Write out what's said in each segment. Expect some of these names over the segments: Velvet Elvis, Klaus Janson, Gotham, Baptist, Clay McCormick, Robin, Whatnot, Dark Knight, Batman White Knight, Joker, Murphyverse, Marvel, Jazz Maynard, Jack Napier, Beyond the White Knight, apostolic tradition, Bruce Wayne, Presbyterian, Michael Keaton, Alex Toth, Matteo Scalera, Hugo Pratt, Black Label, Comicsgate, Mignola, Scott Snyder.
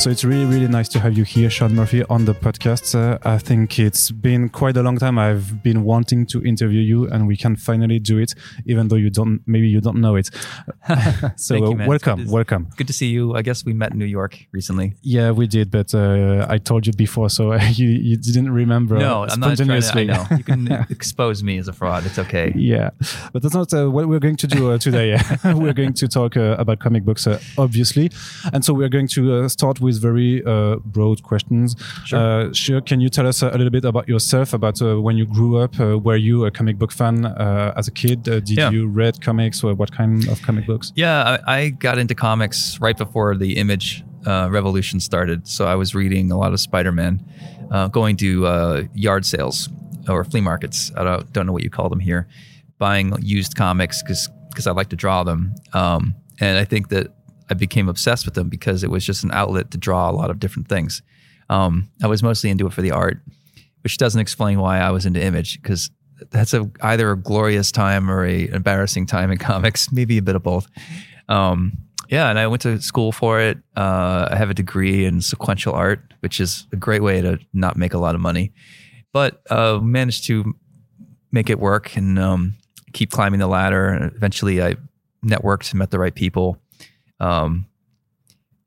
So it's really, really nice to have you here, Sean Murphy, on the podcast. I think it's been quite a long time. I've been wanting to interview you, and we can finally do it, even though you don't know it. So you, welcome. Good to see you. I guess we met in New York recently. Yeah, we did, but I told you before, so you didn't remember. No, I'm not trying to, I know. You can expose me as a fraud. It's okay. Yeah, but that's not what we're going to do today. We're going to talk about comic books, obviously. And so we're going to start with very broad questions. Sure. Can you tell us a little bit about yourself, about when you grew up? Were you a comic book fan as a kid? Did you read comics? Or what kind of comic books? Yeah, I got into comics right before the Image revolution started. So I was reading a lot of Spider-Man, going to yard sales or flea markets. I don't know what you call them here. Buying used comics because I like to draw them. And I think that I became obsessed with them because it was just an outlet to draw a lot of different things. I was mostly into it for the art, which doesn't explain why I was into Image, because that's either a glorious time or an embarrassing time in comics, maybe a bit of both. And I went to school for it. I have a degree in sequential art, which is a great way to not make a lot of money, but managed to make it work and keep climbing the ladder. And eventually I networked and met the right people. In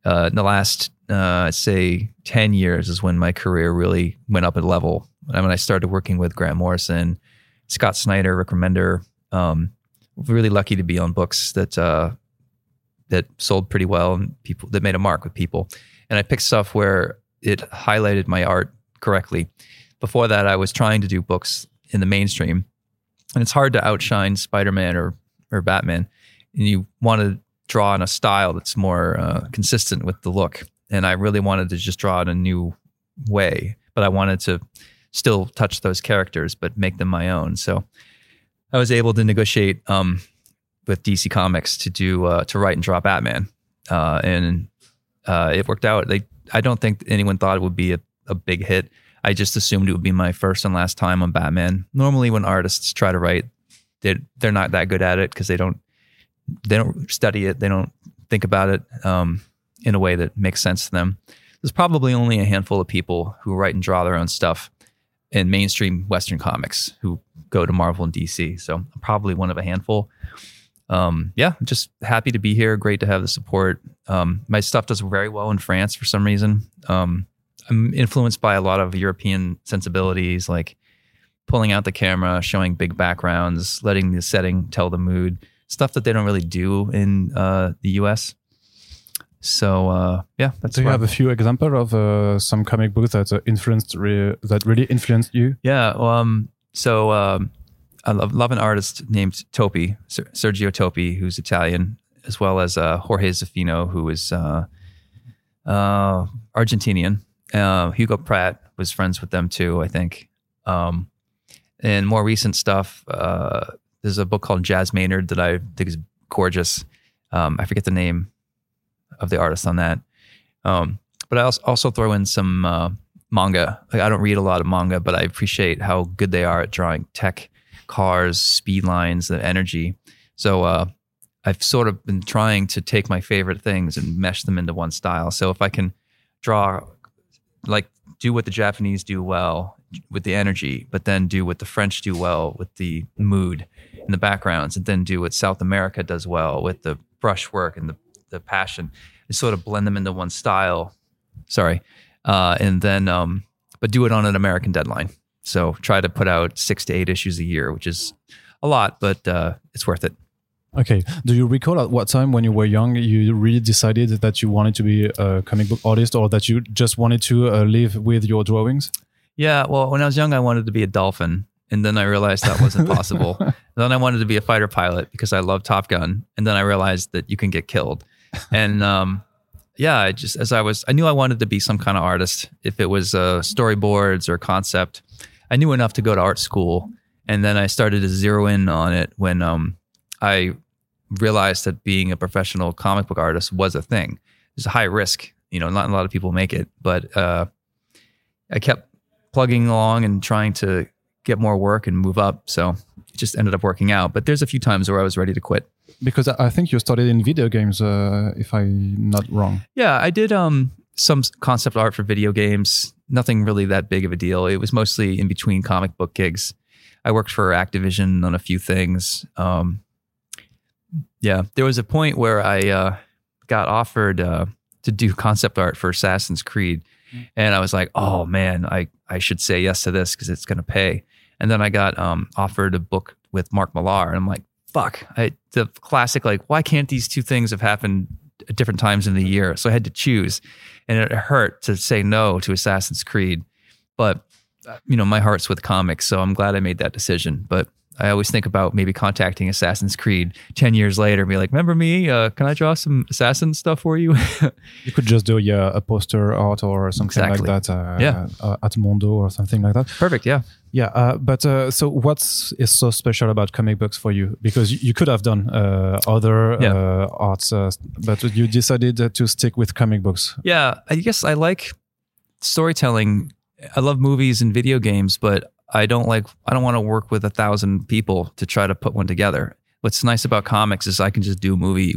the last, I'd say 10 years is when my career really went up a level. When I started working with Grant Morrison, Scott Snyder, Rick Remender, really lucky to be on books that sold pretty well and people that made a mark with people. And I picked stuff where it highlighted my art correctly. Before that, I was trying to do books in the mainstream, and it's hard to outshine Spider-Man or Batman. And you want to draw in a style that's more consistent with the look. And I really wanted to just draw in a new way, but I wanted to still touch those characters, but make them my own. So I was able to negotiate with DC Comics to do to write and draw Batman. It worked out. I don't think anyone thought it would be a big hit. I just assumed it would be my first and last time on Batman. Normally when artists try to write, they're not that good at it because they don't study it. They don't think about it in a way that makes sense to them. There's probably only a handful of people who write and draw their own stuff in mainstream Western comics who go to Marvel and DC. So I'm probably one of a handful. I'm just happy to be here. Great to have the support. My stuff does very well in France for some reason. I'm influenced by a lot of European sensibilities, like pulling out the camera, showing big backgrounds, letting the setting tell the mood, stuff that they don't really do in the US. So, that's Do you have a few examples of some comic books that that really influenced you? Yeah. I love an artist named Topi, Sergio Topi, who's Italian, as well as Jorge Zafino, who is Argentinian. Hugo Pratt was friends with them too, I think. And more recent stuff, there's a book called Jazz Maynard that I think is gorgeous. I forget the name of the artist on that. But I also throw in some manga. Like, I don't read a lot of manga, but I appreciate how good they are at drawing tech, cars, speed lines, the energy. So I've sort of been trying to take my favorite things and mesh them into one style. So if I can draw, like do what the Japanese do well with the energy, but then do what the French do well with the mood and the backgrounds, and then do what South America does well with the brushwork and the passion, and sort of blend them into one style. And then, but do it on an American deadline. So try to put out 6 to 8 issues a year, which is a lot, but it's worth it. Okay. Do you recall at what time when you were young, you really decided that you wanted to be a comic book artist, or that you just wanted to live with your drawings? Yeah. Well, when I was young, I wanted to be a dolphin, and then I realized that wasn't possible. Then I wanted to be a fighter pilot because I love Top Gun. And then I realized that you can get killed. And I knew I wanted to be some kind of artist. If it was storyboards or concept, I knew enough to go to art school. And then I started to zero in on it when, I realized that being a professional comic book artist was a thing. It's a high risk, not a lot of people make it, but I kept plugging along and trying to get more work and move up. So it just ended up working out. But there's a few times where I was ready to quit. Because I think you started in video games, if I'm not wrong. Yeah, I did. some concept art for video games. Nothing really that big of a deal. It was mostly in between comic book gigs. I worked for Activision on a few things. Yeah, there was a point where I got offered to do concept art for Assassin's Creed. And I was like, oh man, I should say yes to this because it's going to pay. And then I got offered a book with Mark Millar. And I'm like, fuck, the classic, like, why can't these two things have happened at different times in the year? So I had to choose. And it hurt to say no to Assassin's Creed. But, you know, my heart's with comics, so I'm glad I made that decision. But I always think about maybe contacting Assassin's Creed 10 years later and be like, remember me? Can I draw some assassin stuff for you? You could just do a poster art or something like that at Mondo or something like that. Perfect, yeah. Yeah, so what is so special about comic books for you? Because you could have done other arts, but you decided to stick with comic books. Yeah, I guess I like storytelling. I love movies and video games, but I don't want to work with 1,000 people to try to put one together. What's nice about comics is I can just do a movie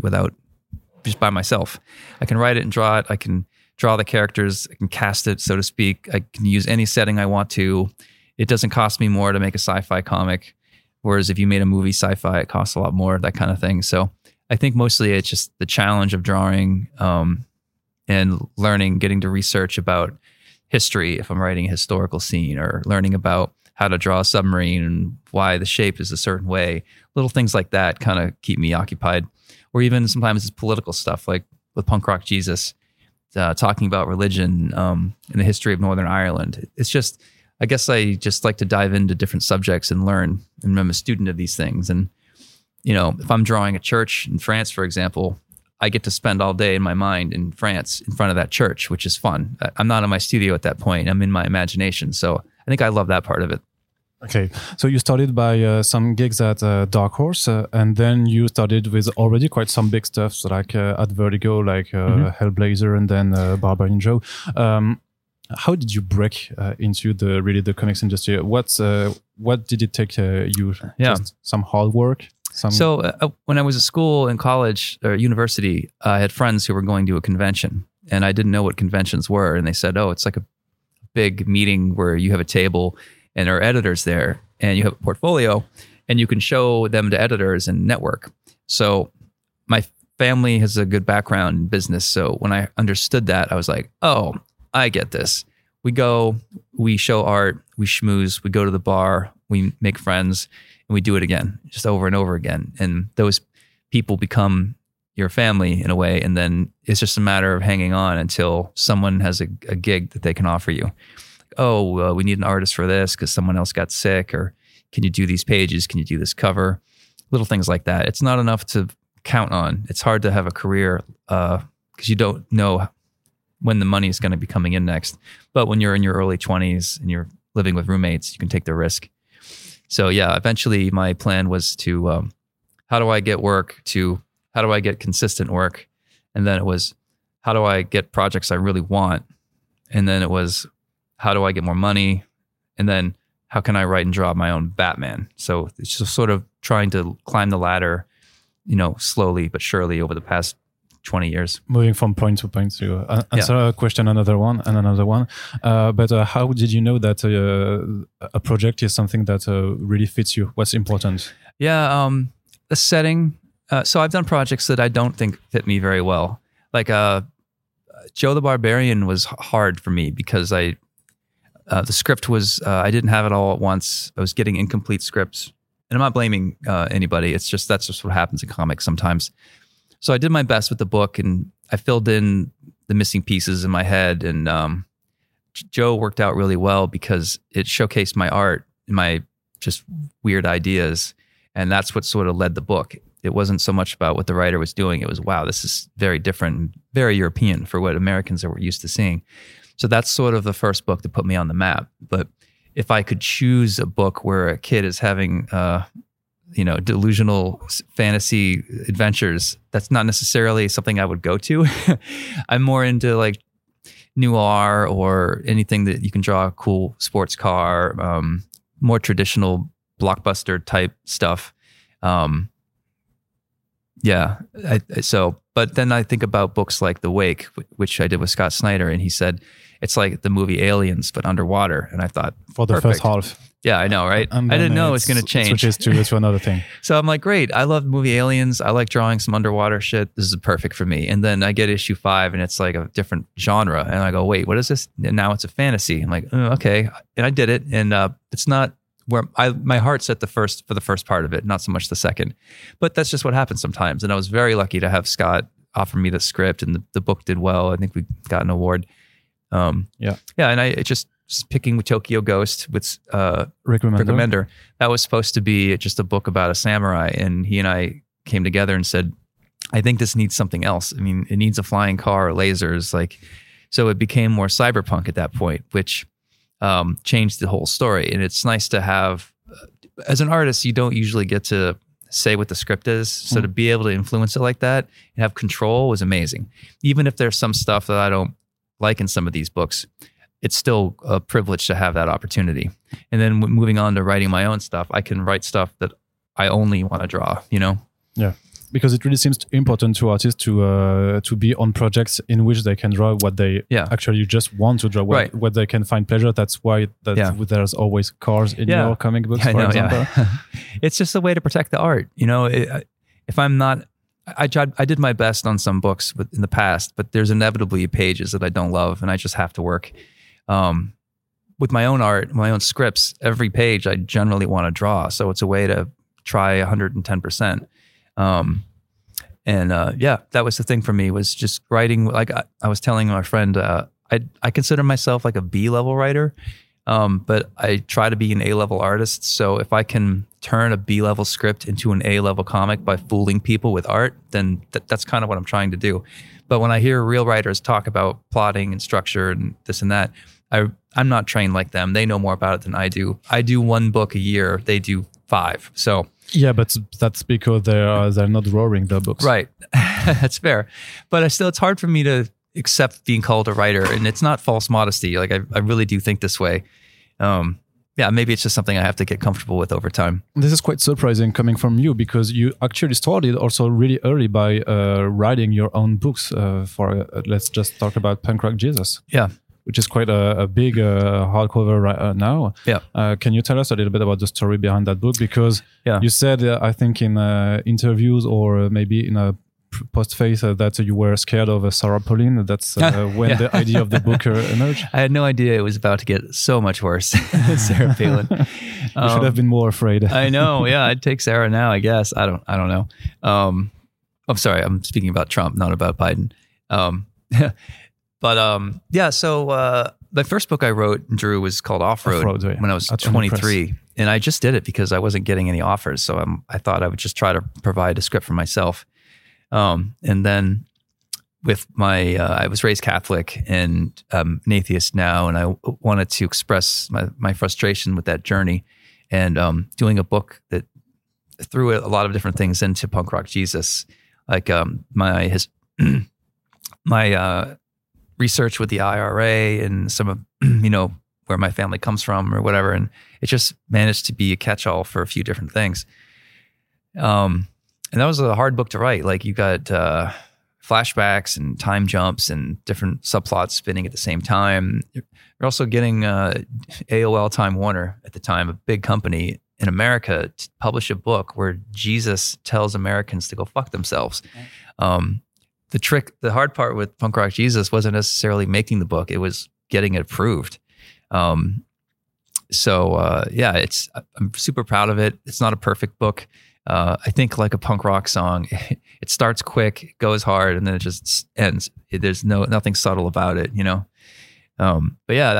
just by myself. I can write it and draw it. I can draw the characters. I can cast it, so to speak. I can use any setting I want to. It doesn't cost me more to make a sci-fi comic. Whereas if you made a movie sci-fi, it costs a lot more, that kind of thing. So I think mostly it's just the challenge of drawing and learning, getting to research about history if I'm writing a historical scene, or learning about how to draw a submarine and why the shape is a certain way. Little things like that kind of keep me occupied. Or even sometimes it's political stuff, like with Punk Rock Jesus, talking about religion and the history of Northern Ireland. It's just, I guess I just like to dive into different subjects and learn. And I'm a student of these things. And, you know, if I'm drawing a church in France, for example, I get to spend all day in my mind in France in front of that church, which is fun. I'm not in my studio at that point. I'm in my imagination. So I think I love that part of it. Okay. So you started by some gigs at Dark Horse, and then you started with already quite some big stuff, like at Vertigo, like Hellblazer, and then Barbarian Joe. How did you break into the comics industry? What did it take you? Yeah. Just some hard work? So when I was at school in college or university, I had friends who were going to a convention, and I didn't know what conventions were. And they said, oh, it's like a big meeting where you have a table and there are editors there and you have a portfolio and you can show them to editors and network. So my family has a good background in business. So when I understood that, I was like, oh, I get this. We go, we show art, we schmooze, we go to the bar, we make friends. And we do it again, just over and over again. And those people become your family in a way. And then it's just a matter of hanging on until someone has a gig that they can offer you. Oh, we need an artist for this because someone else got sick. Or can you do these pages? Can you do this cover? Little things like that. It's not enough to count on. It's hard to have a career because you don't know when the money is going to be coming in next. But when you're in your early 20s and you're living with roommates, you can take the risk. So yeah, eventually my plan was to, how do I get work, to how do I get consistent work? And then it was, how do I get projects I really want? And then it was, how do I get more money? And then how can I write and draw my own Batman? So it's just sort of trying to climb the ladder, you know, slowly but surely over the past 20 years. Moving from point to point to answer a question, another one. But how did you know that a project is something that really fits you? What's important? Yeah, the setting. So I've done projects that I don't think fit me very well. Like Joe the Barbarian was hard for me because the script was, I didn't have it all at once. I was getting incomplete scripts. And I'm not blaming anybody. It's just, that's just what happens in comics sometimes. So I did my best with the book, and I filled in the missing pieces in my head. And Joe worked out really well because it showcased my art and my just weird ideas. And that's what sort of led the book. It wasn't so much about what the writer was doing. It was, wow, this is very different, very European for what Americans are used to seeing. So that's sort of the first book to put me on the map. But if I could choose a book where a kid is having... delusional fantasy adventures, that's not necessarily something I would go to. I'm more into like noir or anything that you can draw a cool sports car, more traditional blockbuster type stuff. Yeah. But then I think about books like The Wake, which I did with Scott Snyder, and he said it's like the movie Aliens, but underwater. And I thought, for the perfect. First half. Yeah, I know, right? I didn't know it's going to change. Switches to another thing. So I'm like, great. I love the movie Aliens. I like drawing some underwater shit. This is perfect for me. And then I get issue 5, and it's like a different genre. And I go, wait, what is this? And now it's a fantasy. I'm like, oh, okay. And I did it. And it's not where my heart's at for the first part of it, not so much the second. But that's just what happens sometimes. And I was very lucky to have Scott offer me the script, and the book did well. I think we got an award. And picking with Tokyo Ghost with Rick Remender, that was supposed to be just a book about a samurai, and he and I came together and said, I think this needs something else. I mean, it needs a flying car or lasers, so it became more cyberpunk at that point, which changed the whole story. And it's nice to have, as an artist, you don't usually get to say what the script is, so to be able to influence it like that and have control was amazing. Even if there's some stuff that I don't like in some of these books, it's still a privilege to have that opportunity. And then moving on to writing my own stuff, I can write stuff that I only want to draw, you know? Yeah, because it really seems important to artists to be on projects in which they can draw what they actually just want to draw, what they can find pleasure. That's why there's always cars in your comic books, for example. Yeah. It's just a way to protect the art. You know, if I'm not... I did my best on some books in the past, but there's inevitably pages that I don't love, and I just have to work. With my own art, my own scripts, every page I generally want to draw. So it's a way to try 110%. That was the thing for me, was just writing. Like I was telling my friend, I consider myself like a B-level writer, but I try to be an A-level artist. So if I can turn a B-level script into an A-level comic by fooling people with art, then that's kind of what I'm trying to do. But when I hear real writers talk about plotting and structure and this and that, I'm not trained like them. They know more about it than I do. I do one book a year. They do 5. So yeah, but that's because they're not drawing their books. Right. That's fair. But it's hard for me to accept being called a writer, and it's not false modesty. Like I really do think this way. Maybe it's just something I have to get comfortable with over time. This is quite surprising coming from you, because you actually started also really early by writing your own books. Let's just talk about Punk Rock Jesus. Yeah. Which is quite a big hardcover now. Yeah. Can you tell us a little bit about the story behind that book? Because you said, I think in interviews or maybe in a post-face that you were scared of Sarah Pauline. That's when the idea of the book emerged. I had no idea it was about to get so much worse. Sarah Palin. You should have been more afraid. I know. Yeah, I'd take Sarah now, I guess. I don't know. I'm sorry. I'm speaking about Trump, not about Biden. So the first book I wrote and drew was called Off-Road when I was 23. And I just did it because I wasn't getting any offers. So I thought I would just try to provide a script for myself. And then with my, I was raised Catholic and an atheist now, and I wanted to express my frustration with that journey, and doing a book that threw a lot of different things into Punk Rock Jesus, like my research with the IRA and some of, where my family comes from or whatever. And it just managed to be a catch-all for a few different things. And that was a hard book to write. Like you got flashbacks and time jumps and different subplots spinning at the same time. You're also getting AOL Time Warner at the time, a big company in America, to publish a book where Jesus tells Americans to go fuck themselves. Okay. The hard part with Punk Rock Jesus wasn't necessarily making the book. It was getting it approved. I'm super proud of it. It's not a perfect book. I think like a punk rock song, it starts quick, it goes hard, and then it just ends. There's nothing subtle about it, you know? I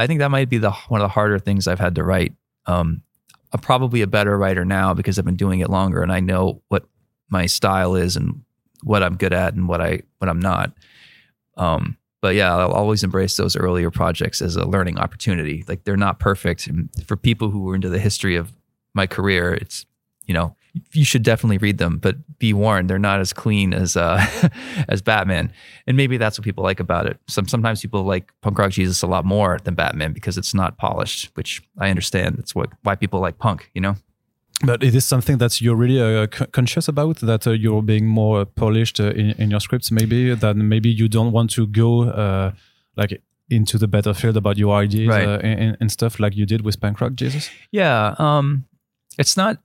think that might be one of the harder things I've had to write. I'm probably a better writer now because I've been doing it longer, and I know what my style is and what I'm good at and what I'm not. I'll always embrace those earlier projects as a learning opportunity. Like they're not perfect. And for people who are into the history of my career, it's, you should definitely read them, but be warned, they're not as clean as as Batman. And maybe that's what people like about it. Sometimes people like Punk Rock Jesus a lot more than Batman because it's not polished, which I understand. That's why people like punk, But it is something that you're really conscious about, that you're being more polished in your scripts, maybe, that maybe you don't want to go like into the battlefield about your ideas, right, and stuff like you did with Punk Rock Jesus? Yeah. It's not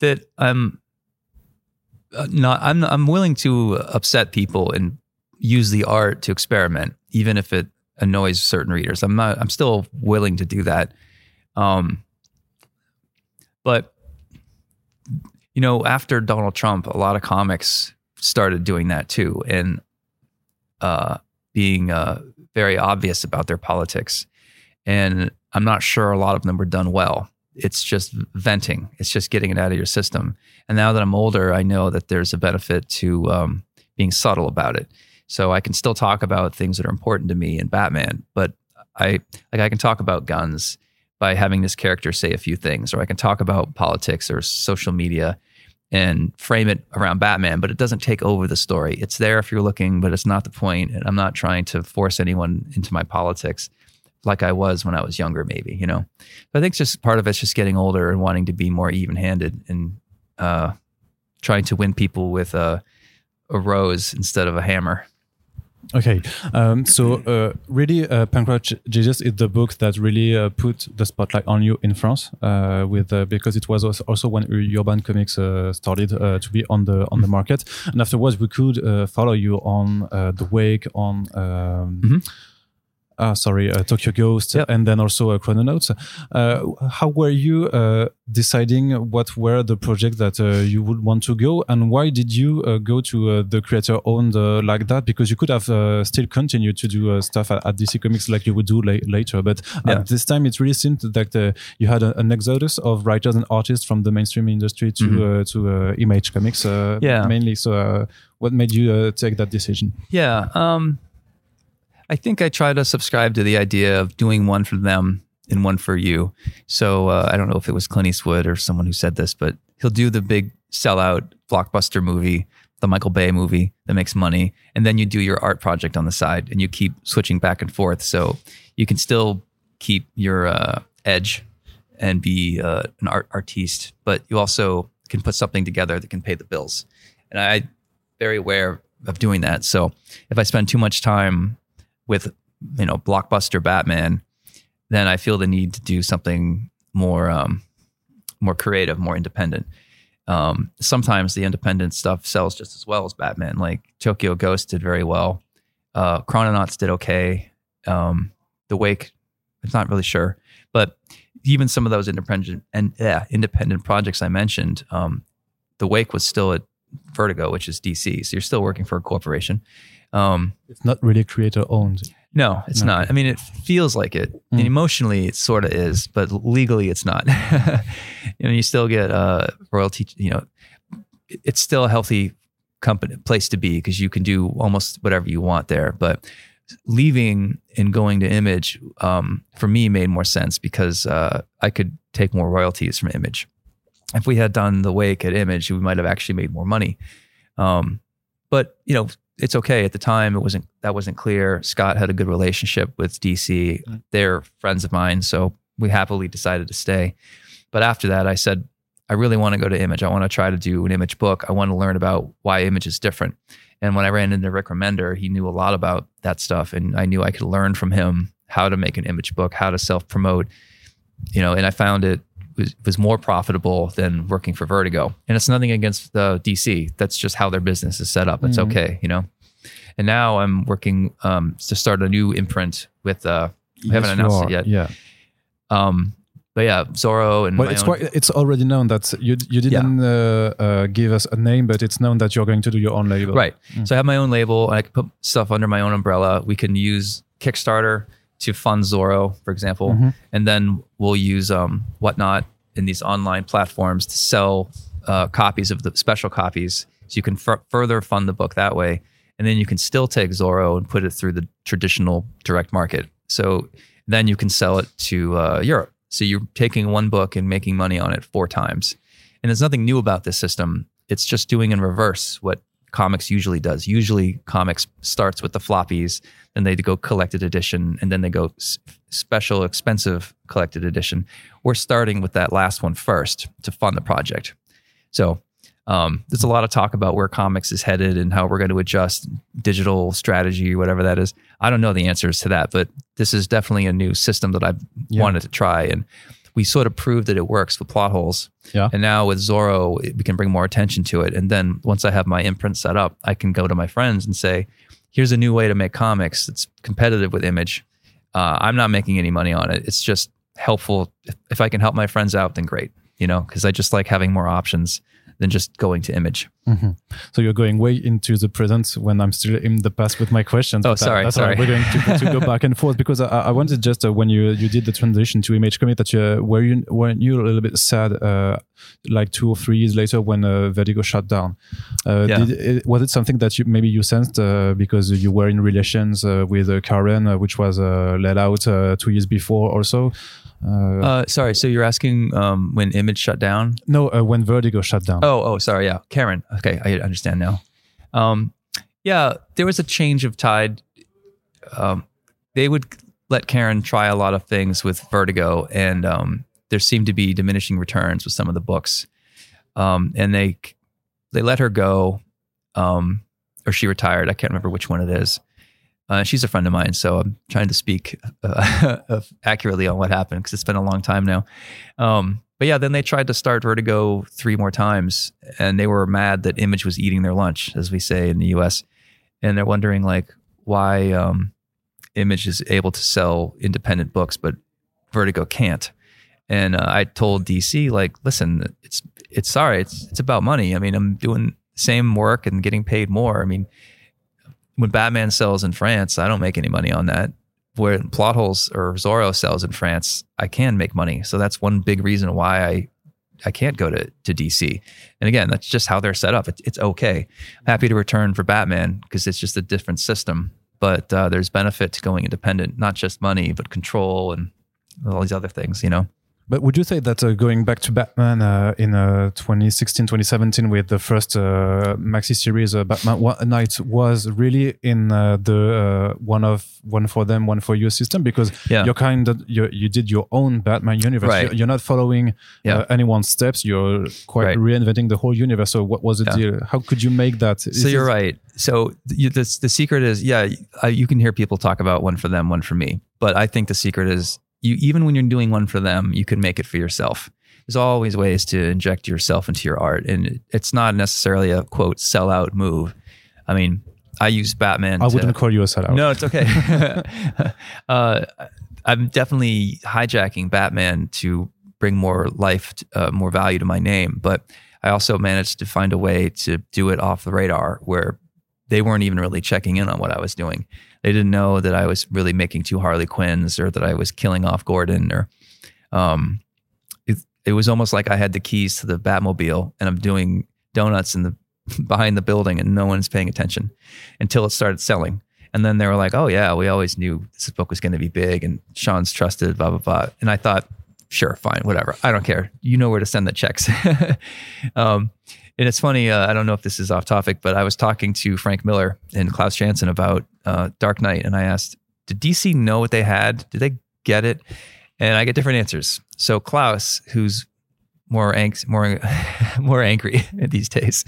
that I'm willing to upset people and use the art to experiment, even if it annoys certain readers. I'm still willing to do that. But you know, after Donald Trump, a lot of comics started doing that too, and being very obvious about their politics. And I'm not sure a lot of them were done well. It's just venting. It's just getting it out of your system. And now that I'm older, I know that there's a benefit to being subtle about it. So I can still talk about things that are important to me in Batman, but I can talk about guns by having this character say a few things, or I can talk about politics or social media and frame it around Batman, but it doesn't take over the story. It's there if you're looking, but it's not the point. And I'm not trying to force anyone into my politics like I was when I was younger, maybe, you know? But I think just part of it's just getting older and wanting to be more even-handed and trying to win people with a rose instead of a hammer. Okay, so really, Punk Rock Jesus is the book that really put the spotlight on you in France, because it was also when Urban Comics started to be on the market, and afterwards we could follow you on The Wake, on Tokyo Ghost, yep, and then also Chrononauts. How were you deciding what were the projects that you would want to go, and why did you go to the creator-owned like that? Because you could have still continued to do stuff at DC Comics like you would do later, but at this time it really seemed that you had an exodus of writers and artists from the mainstream industry to Image Comics mainly. So what made you take that decision? Yeah. I think I try to subscribe to the idea of doing one for them and one for you. So I don't know if it was Clint Eastwood or someone who said this, but he'll do the big sellout blockbuster movie, the Michael Bay movie that makes money. And then you do your art project on the side and you keep switching back and forth. So you can still keep your edge and be an artiste, but you also can put something together that can pay the bills. And I'm very aware of doing that. So if I spend too much time with, you know, blockbuster Batman, then I feel the need to do something more, more creative, more independent. Sometimes the independent stuff sells just as well as Batman. Like Tokyo Ghost did very well. Chrononauts did okay. The Wake, I'm not really sure, but even some of those independent projects I mentioned, The Wake was still at Vertigo, which is DC. So you're still working for a corporation. It's not really creator owned. No, it's not. I mean, it feels like it. And emotionally, it sort of is, but legally, it's not. You still get royalty. You know, it's still a healthy company place to be because you can do almost whatever you want there. But leaving and going to Image for me made more sense because I could take more royalties from Image. If we had done The Wake at Image, we might have actually made more money. But you know, it's okay. At the time, that wasn't clear. Scott had a good relationship with DC. They're friends of mine, so we happily decided to stay. But after that, I said, I really want to go to Image. I want to try to do an Image book. I want to learn about why Image is different. And when I ran into Rick Remender, he knew a lot about that stuff, and I knew I could learn from him how to make an Image book, how to self-promote. You know, and I found it was more profitable than working for Vertigo. And it's nothing against the DC. That's just how their business is set up. It's okay, you know? And now I'm working to start a new imprint with, we haven't announced it yet. Yeah. But yeah, Zorro and it's already known that you didn't give us a name, but it's known that you're going to do your own label. Right. So I have my own label and I can put stuff under my own umbrella. We can use Kickstarter to fund Zorro, for example, and then we'll use Whatnot in these online platforms to sell copies of the special copies, so you can further fund the book that way, and then you can still take Zorro and put it through the traditional direct market. So then you can sell it to Europe. So you're taking one book and making money on it 4 times. And there's nothing new about this system. It's just doing in reverse what comics usually does. Usually comics starts with the floppies, then they go collected edition, and then they go special expensive collected edition. We're starting with that last one first to fund the project. So there's a lot of talk about where comics is headed and how we're going to adjust digital strategy, whatever that is. I don't know the answers to that, but this is definitely a new system that I've wanted to try. And we sort of proved that it works with plot holes. Yeah. And now with Zorro, we can bring more attention to it. And then once I have my imprint set up, I can go to my friends and say, here's a new way to make comics that's competitive with Image. I'm not making any money on it. It's just helpful. If I can help my friends out, then great, you know, because I just like having more options than just going to Image. Mm-hmm. So you're going way into the present when I'm still in the past with my questions. Oh, sorry. We're going to go back and forth because I wanted just when you did the transition to Image Comics, that were you a little bit sad, like 2 or 3 years later when Vertigo shut down? Was it something that you sensed because you were in relations with Karen, which was let out 2 years before or so? Sorry. So you're asking when Image shut down? No, when Vertigo shut down. Oh, sorry. Yeah, Karen. Okay, I understand now. There was a change of tide. They would let Karen try a lot of things with Vertigo, and there seemed to be diminishing returns with some of the books. And they let her go, or she retired. I can't remember which one it is. She's a friend of mine, so I'm trying to speak accurately on what happened because it's been a long time now. Then they tried to start Vertigo 3 more times, and they were mad that Image was eating their lunch, as we say in the US. And they're wondering why Image is able to sell independent books, but Vertigo can't. And I told DC, listen, it's sorry, it's about money. I mean, I'm doing the same work and getting paid more. I mean, when Batman sells in France, I don't make any money on that. When Plot Holes or Zorro sells in France, I can make money. So that's one big reason why I can't go to DC. And again, that's just how they're set up. It's okay. I'm happy to return for Batman because it's just a different system. But there's benefit to going independent, not just money, but control and all these other things, you know? But would you say that going back to Batman in 2016, 2017 with the first maxi series, Batman White Knight, was really in the one for them, one for you system? Because you're kind of, you did your own Batman universe. Right. You're not following anyone's steps. You're quite reinventing the whole universe. So what was the deal? How could you make that? Right. So the secret is, you can hear people talk about one for them, one for me. But I think the secret is, even when you're doing one for them, you can make it for yourself. There's always ways to inject yourself into your art. And it's not necessarily a, quote, sellout move. I mean, I use Batman. I wouldn't call you a sellout. No, it's okay. I'm definitely hijacking Batman to bring more life, more value to my name. But I also managed to find a way to do it off the radar where they weren't even really checking in on what I was doing. They didn't know that I was really making 2 Harley Quinns or that I was killing off Gordon. Or it was almost like I had the keys to the Batmobile and I'm doing donuts in the behind the building and no one's paying attention until it started selling. And then they were like, oh yeah, we always knew this book was going to be big and Sean's trusted, blah, blah, blah. And I thought, sure, fine, whatever. I don't care. You know where to send the checks. And it's funny, I don't know if this is off topic, but I was talking to Frank Miller and Klaus Janson about Dark Knight, and I asked, did DC know what they had? Did they get it? And I get different answers. So Klaus, who's more angry these days,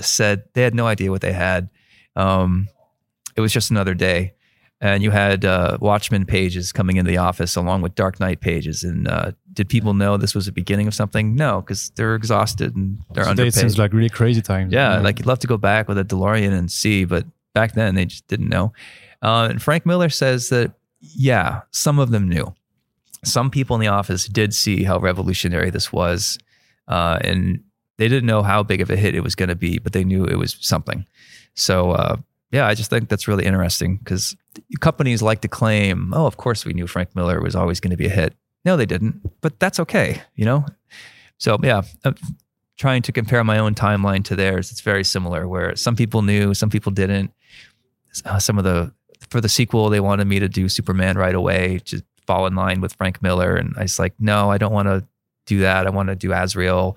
said they had no idea what they had. It was just another day. And you had Watchmen pages coming into the office along with Dark Knight pages, and did people know this was the beginning of something? No, because they're exhausted and they're underpaid. Today it seems like really crazy times. Yeah, you'd love to go back with a DeLorean and see, but back then they just didn't know. And Frank Miller says that, some of them knew. Some people in the office did see how revolutionary this was, and they didn't know how big of a hit it was going to be, but they knew it was something. So, I just think that's really interesting because companies like to claim, oh, of course we knew Frank Miller was always going to be a hit. No, they didn't, but that's okay, you know? So I'm trying to compare my own timeline to theirs. It's very similar where some people knew, some people didn't. For the sequel, they wanted me to do Superman right away, to fall in line with Frank Miller. And I was like, no, I don't want to do that. I want to do Azrael.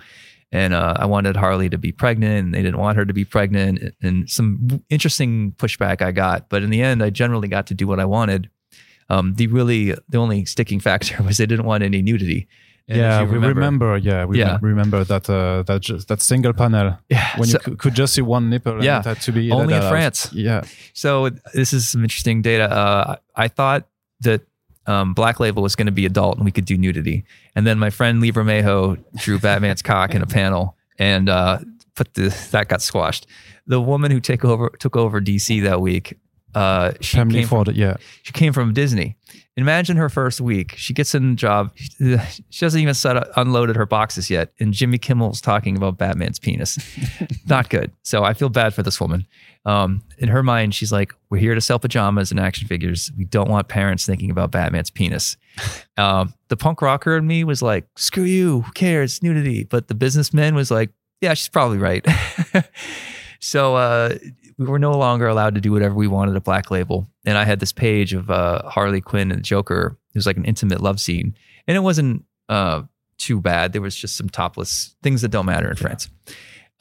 And I wanted Harley to be pregnant, and they didn't want her to be pregnant, and some interesting pushback I got. But in the end, I generally got to do what I wanted. The only sticking factor was they didn't want any nudity. And we remember that single panel when you could just see one nipple. Yeah, and it had to be only in France. Yeah. So this is some interesting data. I thought that Black Label was going to be adult and we could do nudity. And then my friend Lee Bermejo drew Batman's cock in a panel, and that got squashed. The woman who took over DC that week, she came from Disney. Imagine her first week. She gets in the job. She hasn't even unloaded her boxes yet, and Jimmy Kimmel's talking about Batman's penis. Not good. So I feel bad for this woman. In her mind, she's like, we're here to sell pajamas and action figures. We don't want parents thinking about Batman's penis. The punk rocker in me was like, screw you, who cares, nudity. But the businessman was like, yeah, she's probably right. So we were no longer allowed to do whatever we wanted at Black Label. And I had this page of Harley Quinn and the Joker. It was like an intimate love scene. And it wasn't too bad. There was just some topless things that don't matter in France.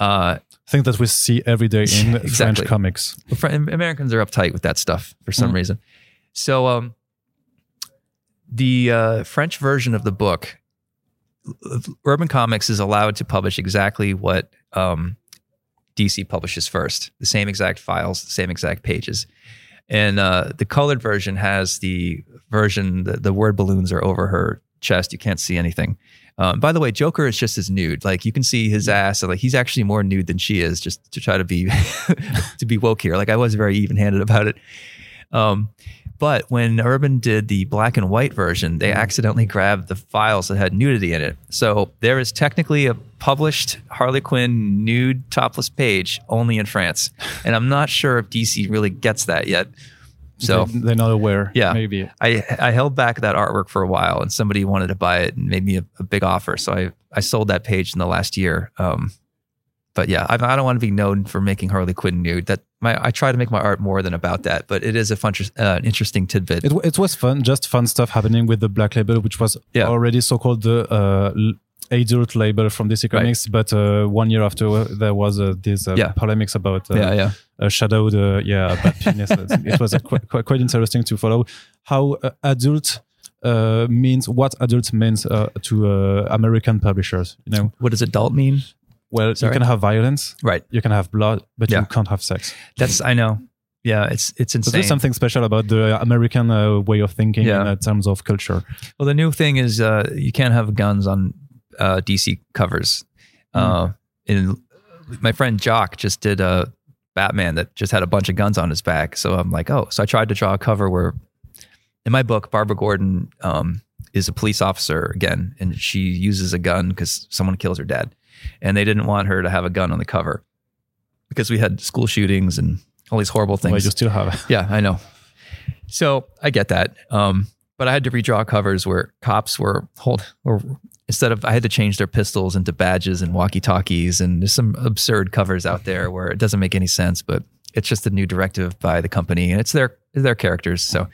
I think that we see every day in French comics. Americans are uptight with that stuff for some reason. So the French version of the book, Urban Comics is allowed to publish exactly what... DC publishes first, the same exact files, the same exact pages. And the colored version has the version, the word balloons are over her chest. You can't see anything. By the way, Joker is just as nude. Like, you can see his ass. So, like, he's actually more nude than she is, just to try to be to be woke here. Like, I was very even-handed about it. But when Urban did the black and white version, they accidentally grabbed the files that had nudity in it. So there is technically a published Harley Quinn nude topless page only in France. And I'm not sure if DC really gets that yet. So they're not aware. Yeah. Maybe. I held back that artwork for a while, and somebody wanted to buy it and made me a big offer. So I sold that page in the last year. But yeah, I don't want to be known for making Harley Quinn nude. I try to make my art more than about that, but it is a fun, interesting tidbit. It was fun, just fun stuff happening with the Black Label, which was already so-called the adult label from DC Comics. Right. But 1 year after, there was these polemics about shadowed, bad penis. It was quite interesting to follow how adult. Means what adult means to American publishers. You know, what does adult mean? Well, sorry. You can have violence, right? You can have blood, but you can't have sex. I know. Yeah, it's insane. So there's something special about the American way of thinking in terms of culture. Well, the new thing is you can't have guns on DC covers. And my friend Jock just did a Batman that just had a bunch of guns on his back. So I'm like, oh. So I tried to draw a cover where, in my book, Barbara Gordon is a police officer again, and she uses a gun because someone kills her dad. And they didn't want her to have a gun on the cover because we had school shootings and all these horrible things. Well, you still have it. Yeah, I know. So I get that. But I had to redraw covers where cops I had to change their pistols into badges and walkie-talkies. And there's some absurd covers out there where it doesn't make any sense, but it's just a new directive by the company, and it's their characters. So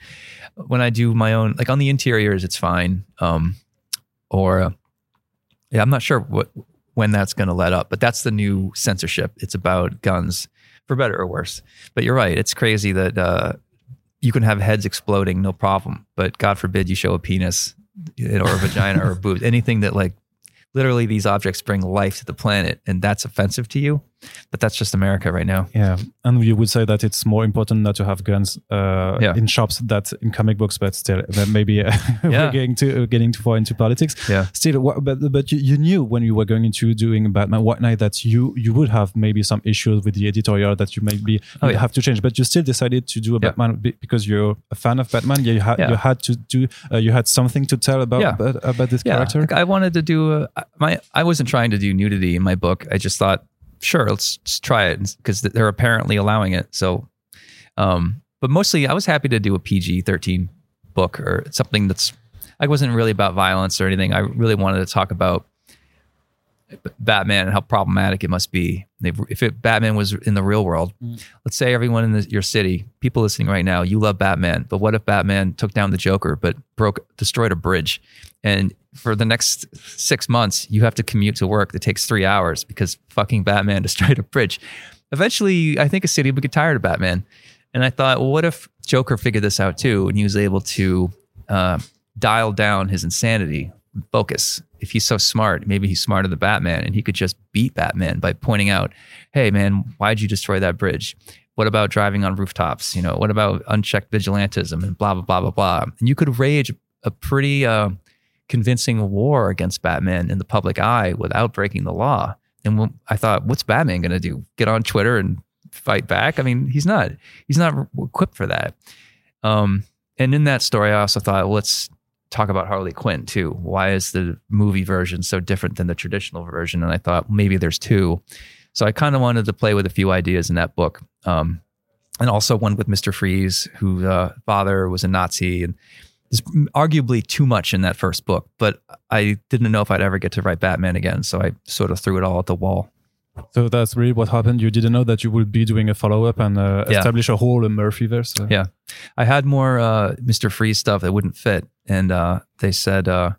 when I do my own, like on the interiors, it's fine. I'm not sure when that's going to let up, but that's the new censorship. It's about guns, for better or worse. But you're right. It's crazy that you can have heads exploding, no problem. But God forbid you show a penis or a vagina or a boob, anything that, like, literally these objects bring life to the planet, and that's offensive to you. But that's just America right now. Yeah. And you would say that it's more important not to have guns in shops than in comic books, but still, maybe we're getting too far into politics. Yeah. Still, but you knew when you were going into doing Batman White Knight that you would have maybe some issues with the editorial that you maybe have to change, but you still decided to do a Batman because you're a fan of Batman. Yeah, you had something to tell about this character. Like, I wanted to do I wasn't trying to do nudity in my book. I just thought, sure, let's try it, because they're apparently allowing it. So, but mostly I was happy to do a PG-13 book or something I wasn't really about violence or anything. I really wanted to talk about Batman and how problematic it must be. If Batman was in the real world, let's say everyone in your city, people listening right now, you love Batman, but what if Batman took down the Joker, but destroyed a bridge? And for the next 6 months, you have to commute to work that takes 3 hours because fucking Batman destroyed a bridge. Eventually, I think a city would get tired of Batman. And I thought, well, what if Joker figured this out too, and he was able to dial down his insanity, focus. If he's so smart, maybe he's smarter than Batman, and he could just beat Batman by pointing out, hey man, why'd you destroy that bridge? What about driving on rooftops? You know, what about unchecked vigilantism and blah, blah, blah, blah, blah. And you could wage a pretty convincing war against Batman in the public eye without breaking the law. And when I thought, what's Batman going to do? Get on Twitter and fight back? I mean, he's not equipped for that. And in that story, I also thought, well, let's talk about Harley Quinn too. Why is the movie version so different than the traditional version? And I thought maybe there's two. So I kind of wanted to play with a few ideas in that book. And also one with Mr. Freeze, whose father was a Nazi, and there's arguably too much in that first book, but I didn't know if I'd ever get to write Batman again. So I sort of threw it all at the wall. So that's really what happened. You didn't know that you would be doing a follow-up and establish a whole Murphyverse. Yeah. I had more Mr. Freeze stuff that wouldn't fit. And they said, well,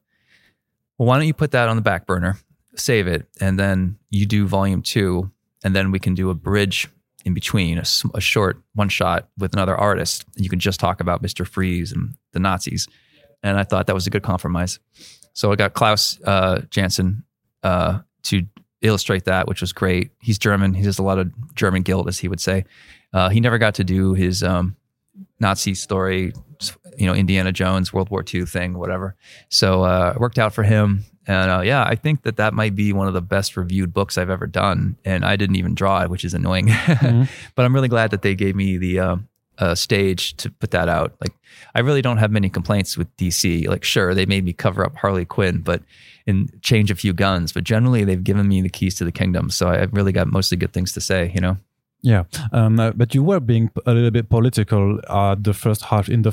why don't you put that on the back burner, save it, and then you do Volume 2, and then we can do a bridge in between, a short one-shot with another artist. And you can just talk about Mr. Freeze and the Nazis. And I thought that was a good compromise. So I got Klaus Janson to illustrate that, which was great. He's German. He has a lot of German guilt, as he would say. He never got to do his Nazi story, you know, Indiana Jones, World War II thing, whatever. So it worked out for him. And I think that might be one of the best reviewed books I've ever done. And I didn't even draw it, which is annoying. Mm-hmm. But I'm really glad that they gave me the stage to put that out. Like, I really don't have many complaints with DC. Like, sure, they made me cover up Harley Quinn, and change a few guns, but generally they've given me the keys to the kingdom. So I've really got mostly good things to say, you know? Yeah. But you were being a little bit political in the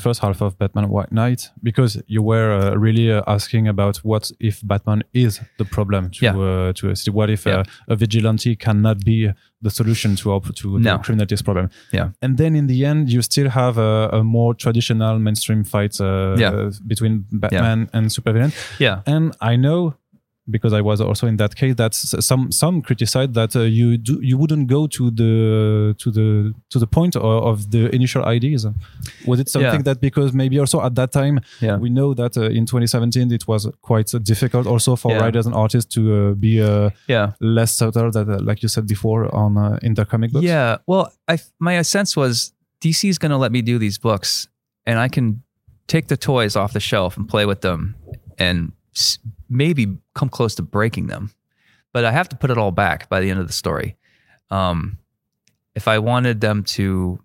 first half of Batman White Knight, because you were really asking about what if Batman is the problem to us? What if a vigilante cannot be the solution to the criminality's problem? Yeah. And then in the end, you still have a more traditional mainstream fight between Batman and supervillain. Yeah. And I know, because I was also in that case, that some criticized that you wouldn't go to the point of the initial ideas. Was it something that, because maybe also at that time we know that in 2017 it was quite difficult also for writers and artists to be less subtle, that like you said before, on in their comic books? Yeah, well, my sense was DC is going to let me do these books, and I can take the toys off the shelf and play with them and maybe come close to breaking them, but I have to put it all back by the end of the story. If I wanted them to,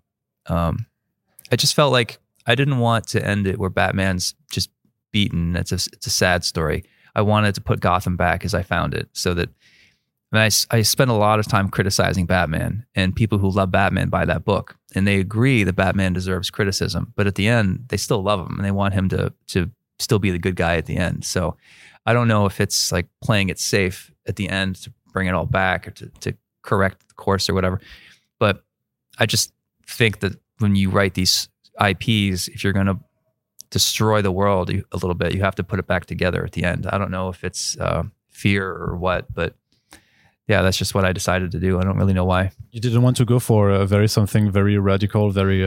I just felt like I didn't want to end it where Batman's just beaten. It's a sad story. I wanted to put Gotham back as I found it, so that I spent a lot of time criticizing Batman, and people who love Batman buy that book and they agree that Batman deserves criticism, but at the end they still love him and they want him to still be the good guy at the end. So I don't know if it's like playing it safe at the end to bring it all back or to correct the course or whatever. But I just think that when you write these IPs, if you're going to destroy the world a little bit, you have to put it back together at the end. I don't know if it's fear or what, but yeah, that's just what I decided to do. I don't really know why. You didn't want to go for something very radical, very...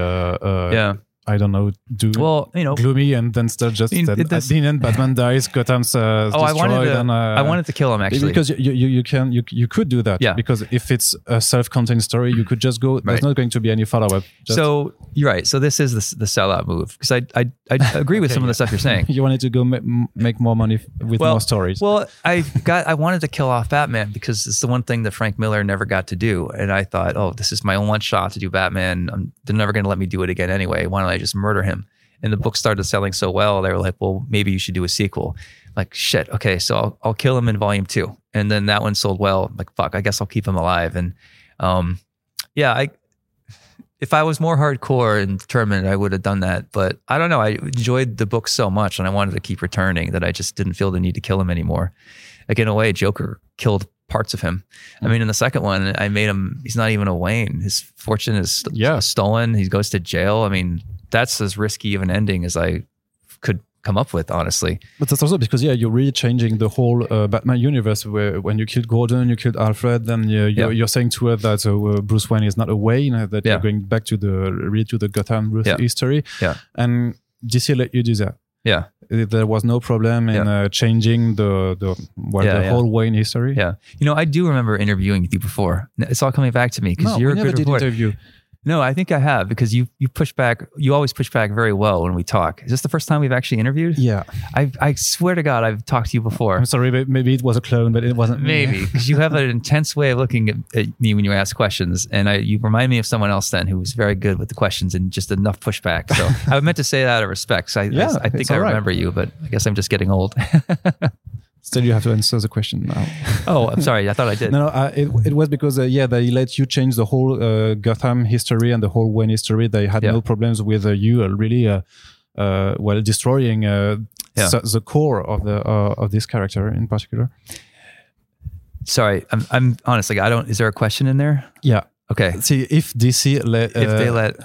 I don't know, gloomy, and then start just at the end Batman dies, Gotham's destroyed. I wanted to kill him, actually. Because you could do that. Yeah. Because if it's a self-contained story, you could just go, there's not going to be any follow-up. So, you're right. So this is the sellout move. Because I agree with some of the stuff you're saying. You wanted to go make more money with more stories. Well, I wanted to kill off Batman because it's the one thing that Frank Miller never got to do. And I thought, oh, this is my own one shot to do Batman. They're never going to let me do it again anyway. Why don't I just murder him? And the book started selling so well, they were like, well, maybe you should do a sequel. Like, shit, okay, so I'll kill him in Volume 2. And then that one sold well. I'm like, fuck, I guess I'll keep him alive. And if I was more hardcore and determined, I would have done that. But I don't know, I enjoyed the book so much and I wanted to keep returning that I just didn't feel the need to kill him anymore. Like, in a way, Joker killed parts of him. I mean, in the second one, I made him, he's not even a Wayne. His fortune is stolen. He goes to jail. I mean, that's as risky of an ending as I could come up with, honestly. But that's also because, you're really changing the whole Batman universe, where when you killed Gordon, you killed Alfred, then you're saying to her that Bruce Wayne is not a Wayne, that you're going back to the Gotham Bruce history. Yeah. And DC let you do that. Yeah. There was no problem in changing the whole Wayne history. Yeah. You know, I do remember interviewing you before. It's all coming back to me because you're a good interview. No, I think I have, because you push back. You always push back very well when we talk. Is this the first time we've actually interviewed? Yeah. I swear to God, I've talked to you before. I'm sorry, but maybe it was a clone, but it wasn't me. Maybe, because you have an intense way of looking at me when you ask questions. And you remind me of someone else then who was very good with the questions and just enough pushback. So I meant to say that out of respect. So I think I remember you, but I guess I'm just getting old. Still, you have to answer the question now. Oh, I'm sorry. I thought I did. No, it was because, they let you change the whole Gotham history and the whole Wayne history. They had no problems with you really, destroying the core of this character in particular. Sorry, I'm honestly, I don't. Is there a question in there? Yeah. Okay. See, if DC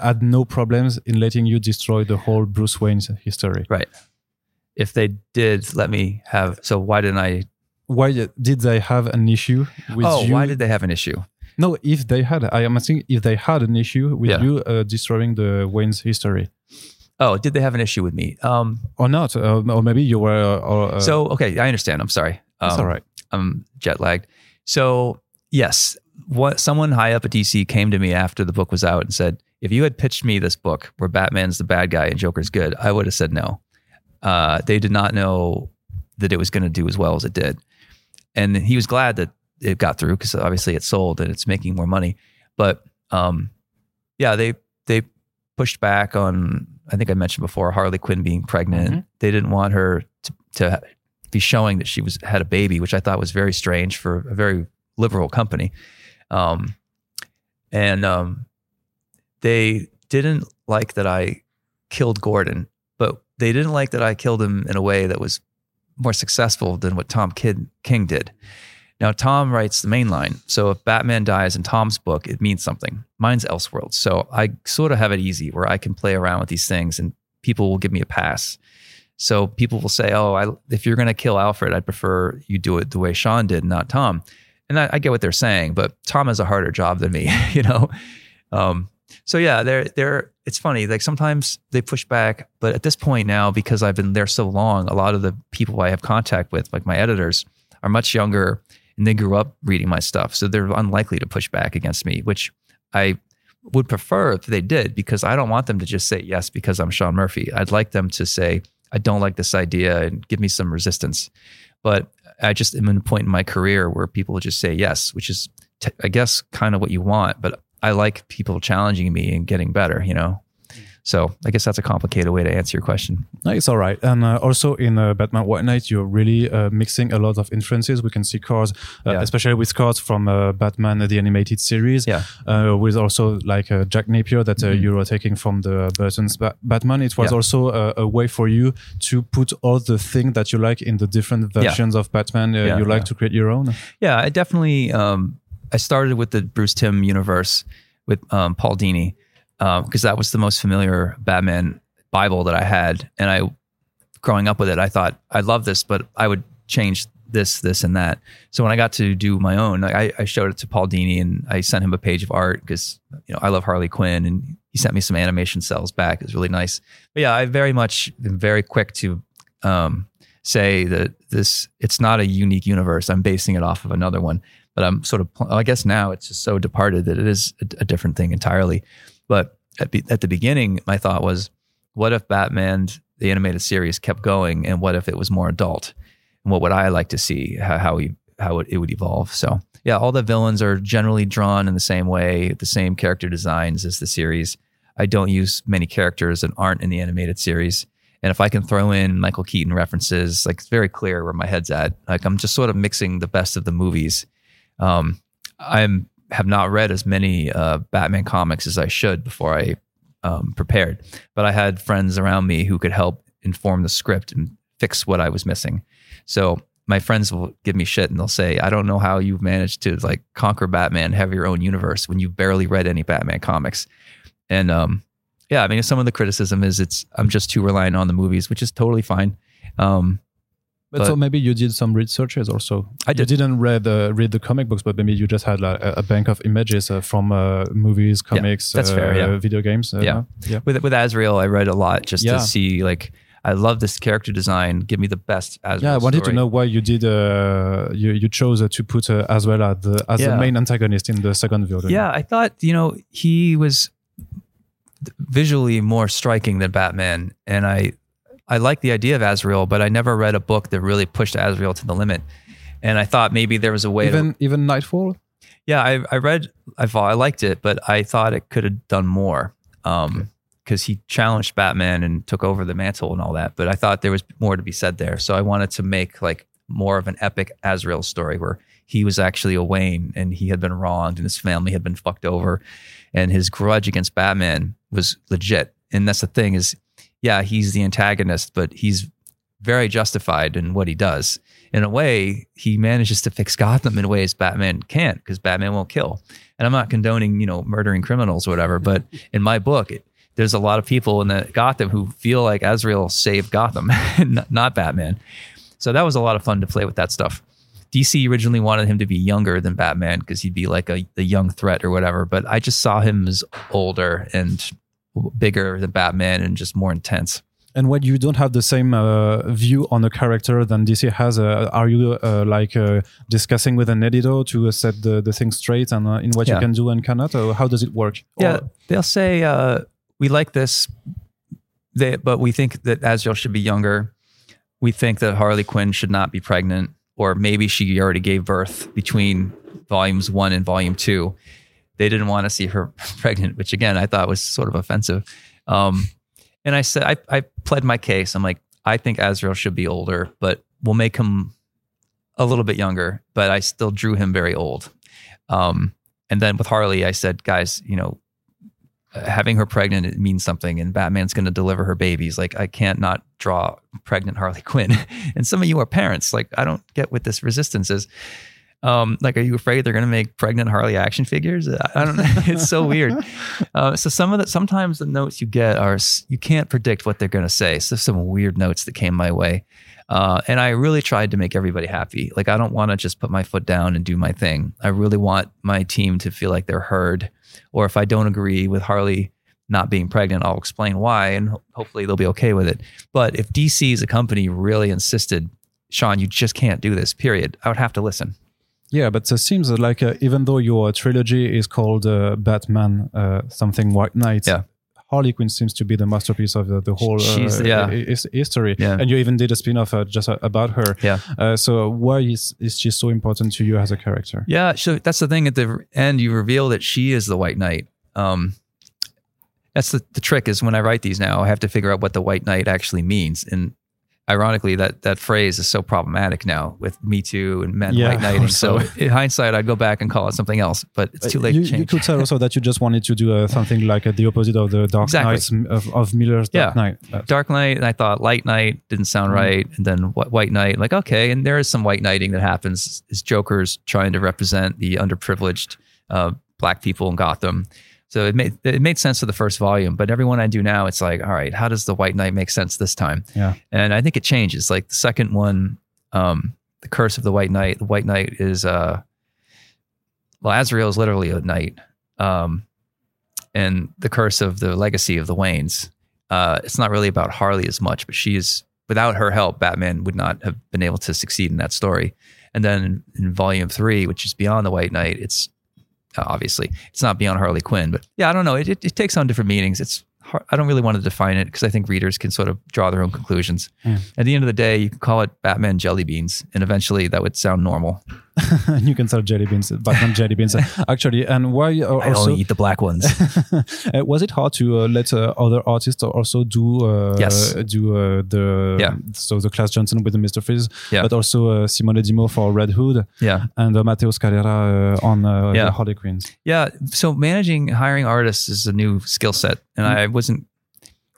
had no problems in letting you destroy the whole Bruce Wayne's history, right? If they did let me have, so why didn't I? Why did they have an issue with you? Oh, why did they have an issue? No, I am asking if they had an issue with you destroying the Wayne's history. Oh, did they have an issue with me? Or not, or maybe you were... so, okay, I understand, I'm sorry. That's all right. I'm jet lagged. So, yes, someone high up at DC came to me after the book was out and said, if you had pitched me this book where Batman's the bad guy and Joker's good, I would have said no. They did not know that it was going to do as well as it did. And he was glad that it got through because obviously it sold and it's making more money. But they pushed back on, I think I mentioned before, Harley Quinn being pregnant. Mm-hmm. They didn't want her to be showing that she had a baby, which I thought was very strange for a very liberal company. They didn't like that I killed Gordon, but they didn't like that I killed him in a way that was more successful than what Tom King did. Now, Tom writes the main line. So if Batman dies in Tom's book, it means something. Mine's Elseworlds. So I sort of have it easy where I can play around with these things and people will give me a pass. So people will say, if you're going to kill Alfred, I'd prefer you do it the way Sean did, not Tom. And I get what they're saying, but Tom has a harder job than me, you know? So yeah, it's funny. Like sometimes they push back, but at this point now, because I've been there so long, a lot of the people I have contact with, like my editors, are much younger and they grew up reading my stuff. So they're unlikely to push back against me, which I would prefer if they did, because I don't want them to just say yes, because I'm Sean Murphy. I'd like them to say, I don't like this idea and give me some resistance. But I just am in a point in my career where people just say yes, which is, I guess, kind of what you want. But I like people challenging me and getting better, you know? So I guess that's a complicated way to answer your question. No, it's all right. And also in Batman White Knight, you're really mixing a lot of influences. We can see cars, especially with cars from Batman, the animated series, with also like Jack Napier that you were taking from the Burton's Batman. It was also a way for you to put all the things that you like in the different versions of Batman you like to create your own. Yeah, I definitely... I started with the Bruce Timm universe with Paul Dini because that was the most familiar Batman Bible that I had. And growing up with it, I thought, I love this, but I would change this, and that. So when I got to do my own, I showed it to Paul Dini and I sent him a page of art because I love Harley Quinn, and he sent me some animation cells back. It was really nice. But yeah, I very much am very quick to say that it's not a unique universe. I'm basing it off of another one. But I'm sort of, I guess now it's just so departed that it is a different thing entirely. But at the beginning, my thought was, what if Batman, the animated series, kept going? And what if it was more adult? And what would I like to see how it would evolve? So yeah, all the villains are generally drawn in the same way, the same character designs as the series. I don't use many characters that aren't in the animated series. And if I can throw in Michael Keaton references, like it's very clear where my head's at. Like I'm just sort of mixing the best of the movies. I have not read as many Batman comics as I should before I prepared, but I had friends around me who could help inform the script and fix what I was missing. So my friends will give me shit and they'll say, I don't know how you've managed to like conquer Batman, have your own universe when you barely read any Batman comics. And yeah, I mean, some of the criticism is I'm just too reliant on the movies, which is totally fine. But so maybe you did some researches also. You didn't read the comic books, but maybe you just had like a bank of images from movies, comics, video games. Yeah. With Azrael, I read a lot just to see like, I love this character design. Give me the best Azrael story. Yeah, I wanted to know why you did. You chose to put Azrael as the main antagonist in the second video. Yeah, I thought he was visually more striking than Batman, and I like the idea of Azrael, but I never read a book that really pushed Azrael to the limit. And I thought maybe there was a way. Even Nightfall. Yeah, I read Nightfall. I liked it, but I thought it could have done more. Because he challenged Batman and took over the mantle and all that. But I thought there was more to be said there. So I wanted to make like more of an epic Azrael story where he was actually a Wayne and he had been wronged and his family had been fucked over and his grudge against Batman was legit. And that's the thing is, yeah, he's the antagonist, but he's very justified in what he does. In a way, he manages to fix Gotham in ways Batman can't because Batman won't kill. And I'm not condoning, murdering criminals or whatever, but in my book, there's a lot of people in the Gotham who feel like Azrael saved Gotham, not Batman. So that was a lot of fun to play with that stuff. DC originally wanted him to be younger than Batman because he'd be like a young threat or whatever. But I just saw him as older and bigger than Batman and just more intense. And when you don't have the same view on a character than DC has, are you discussing with an editor to set the thing straight and in what you can do and cannot? Or how does it work? Yeah, they'll say... we like this, but we think that Azrael should be younger. We think that Harley Quinn should not be pregnant, or maybe she already gave birth between volumes 1 and volume 2. They didn't want to see her pregnant, which again, I thought was sort of offensive. And I said, I pled my case. I'm like, I think Azrael should be older, but we'll make him a little bit younger, but I still drew him very old. And then with Harley, I said, guys, having her pregnant, it means something, and Batman's going to deliver her babies. Like, I can't not draw pregnant Harley Quinn. And some of you are parents. Like, I don't get what this resistance is. Are you afraid they're going to make pregnant Harley action figures? I don't know. It's so weird. So sometimes the notes you get are, you can't predict what they're going to say. So some weird notes that came my way. And I really tried to make everybody happy. Like, I don't want to just put my foot down and do my thing. I really want my team to feel like they're heard. Or if I don't agree with Harley not being pregnant, I'll explain why, and hopefully they'll be okay with it. But if DC as a company really insisted, Sean, you just can't do this, period, I would have to listen. Yeah, but it seems like even though your trilogy is called Batman something White Knight, Harley Quinn seems to be the masterpiece of the whole history. Yeah. And you even did a spin-off just about her. Yeah. So why is she so important to you as a character? Yeah, so that's the thing. At the end, you reveal that she is the White Knight. That's the trick is when I write these now, I have to figure out what the White Knight actually means. And ironically, that phrase is so problematic now with Me Too and Men White Knighting. So in hindsight, I'd go back and call it something else, but it's too late to change. You could tell also that you just wanted to do something like the opposite of the Dark Knight, of Miller's Dark Knight. Dark Knight, and I thought Light Knight didn't sound right. And then White Knight, like, okay. And there is some White Knighting that happens. Is Joker's trying to represent the underprivileged black people in Gotham. So it made sense for the first volume, but everyone I do now, it's like, all right, how does the White Knight make sense this time? Yeah. And I think it changes. Like the second one, the curse of the White Knight. The White Knight is, Azrael is literally a knight, and the curse of the legacy of the Waynes. It's not really about Harley as much, but without her help, Batman would not have been able to succeed in that story. And then in volume 3, which is Beyond the White Knight, obviously, it's not Beyond Harley Quinn, but yeah, I don't know. It takes on different meanings. It's hard. I don't really want to define it because I think readers can sort of draw their own conclusions. Yeah. At the end of the day, you can call it Batman Jelly Beans, and eventually that would sound normal. You can sell jelly beans, Batman Jelly Beans, actually. And why? I also only eat the black ones. Was it hard to let other artists also do? So the Klaus Johnson with the Mr. Freeze, but also Simone Dimo for Red Hood, and Matteo Scalera on the Harley Quinn. Yeah. So hiring artists is a new skill set, and I wasn't.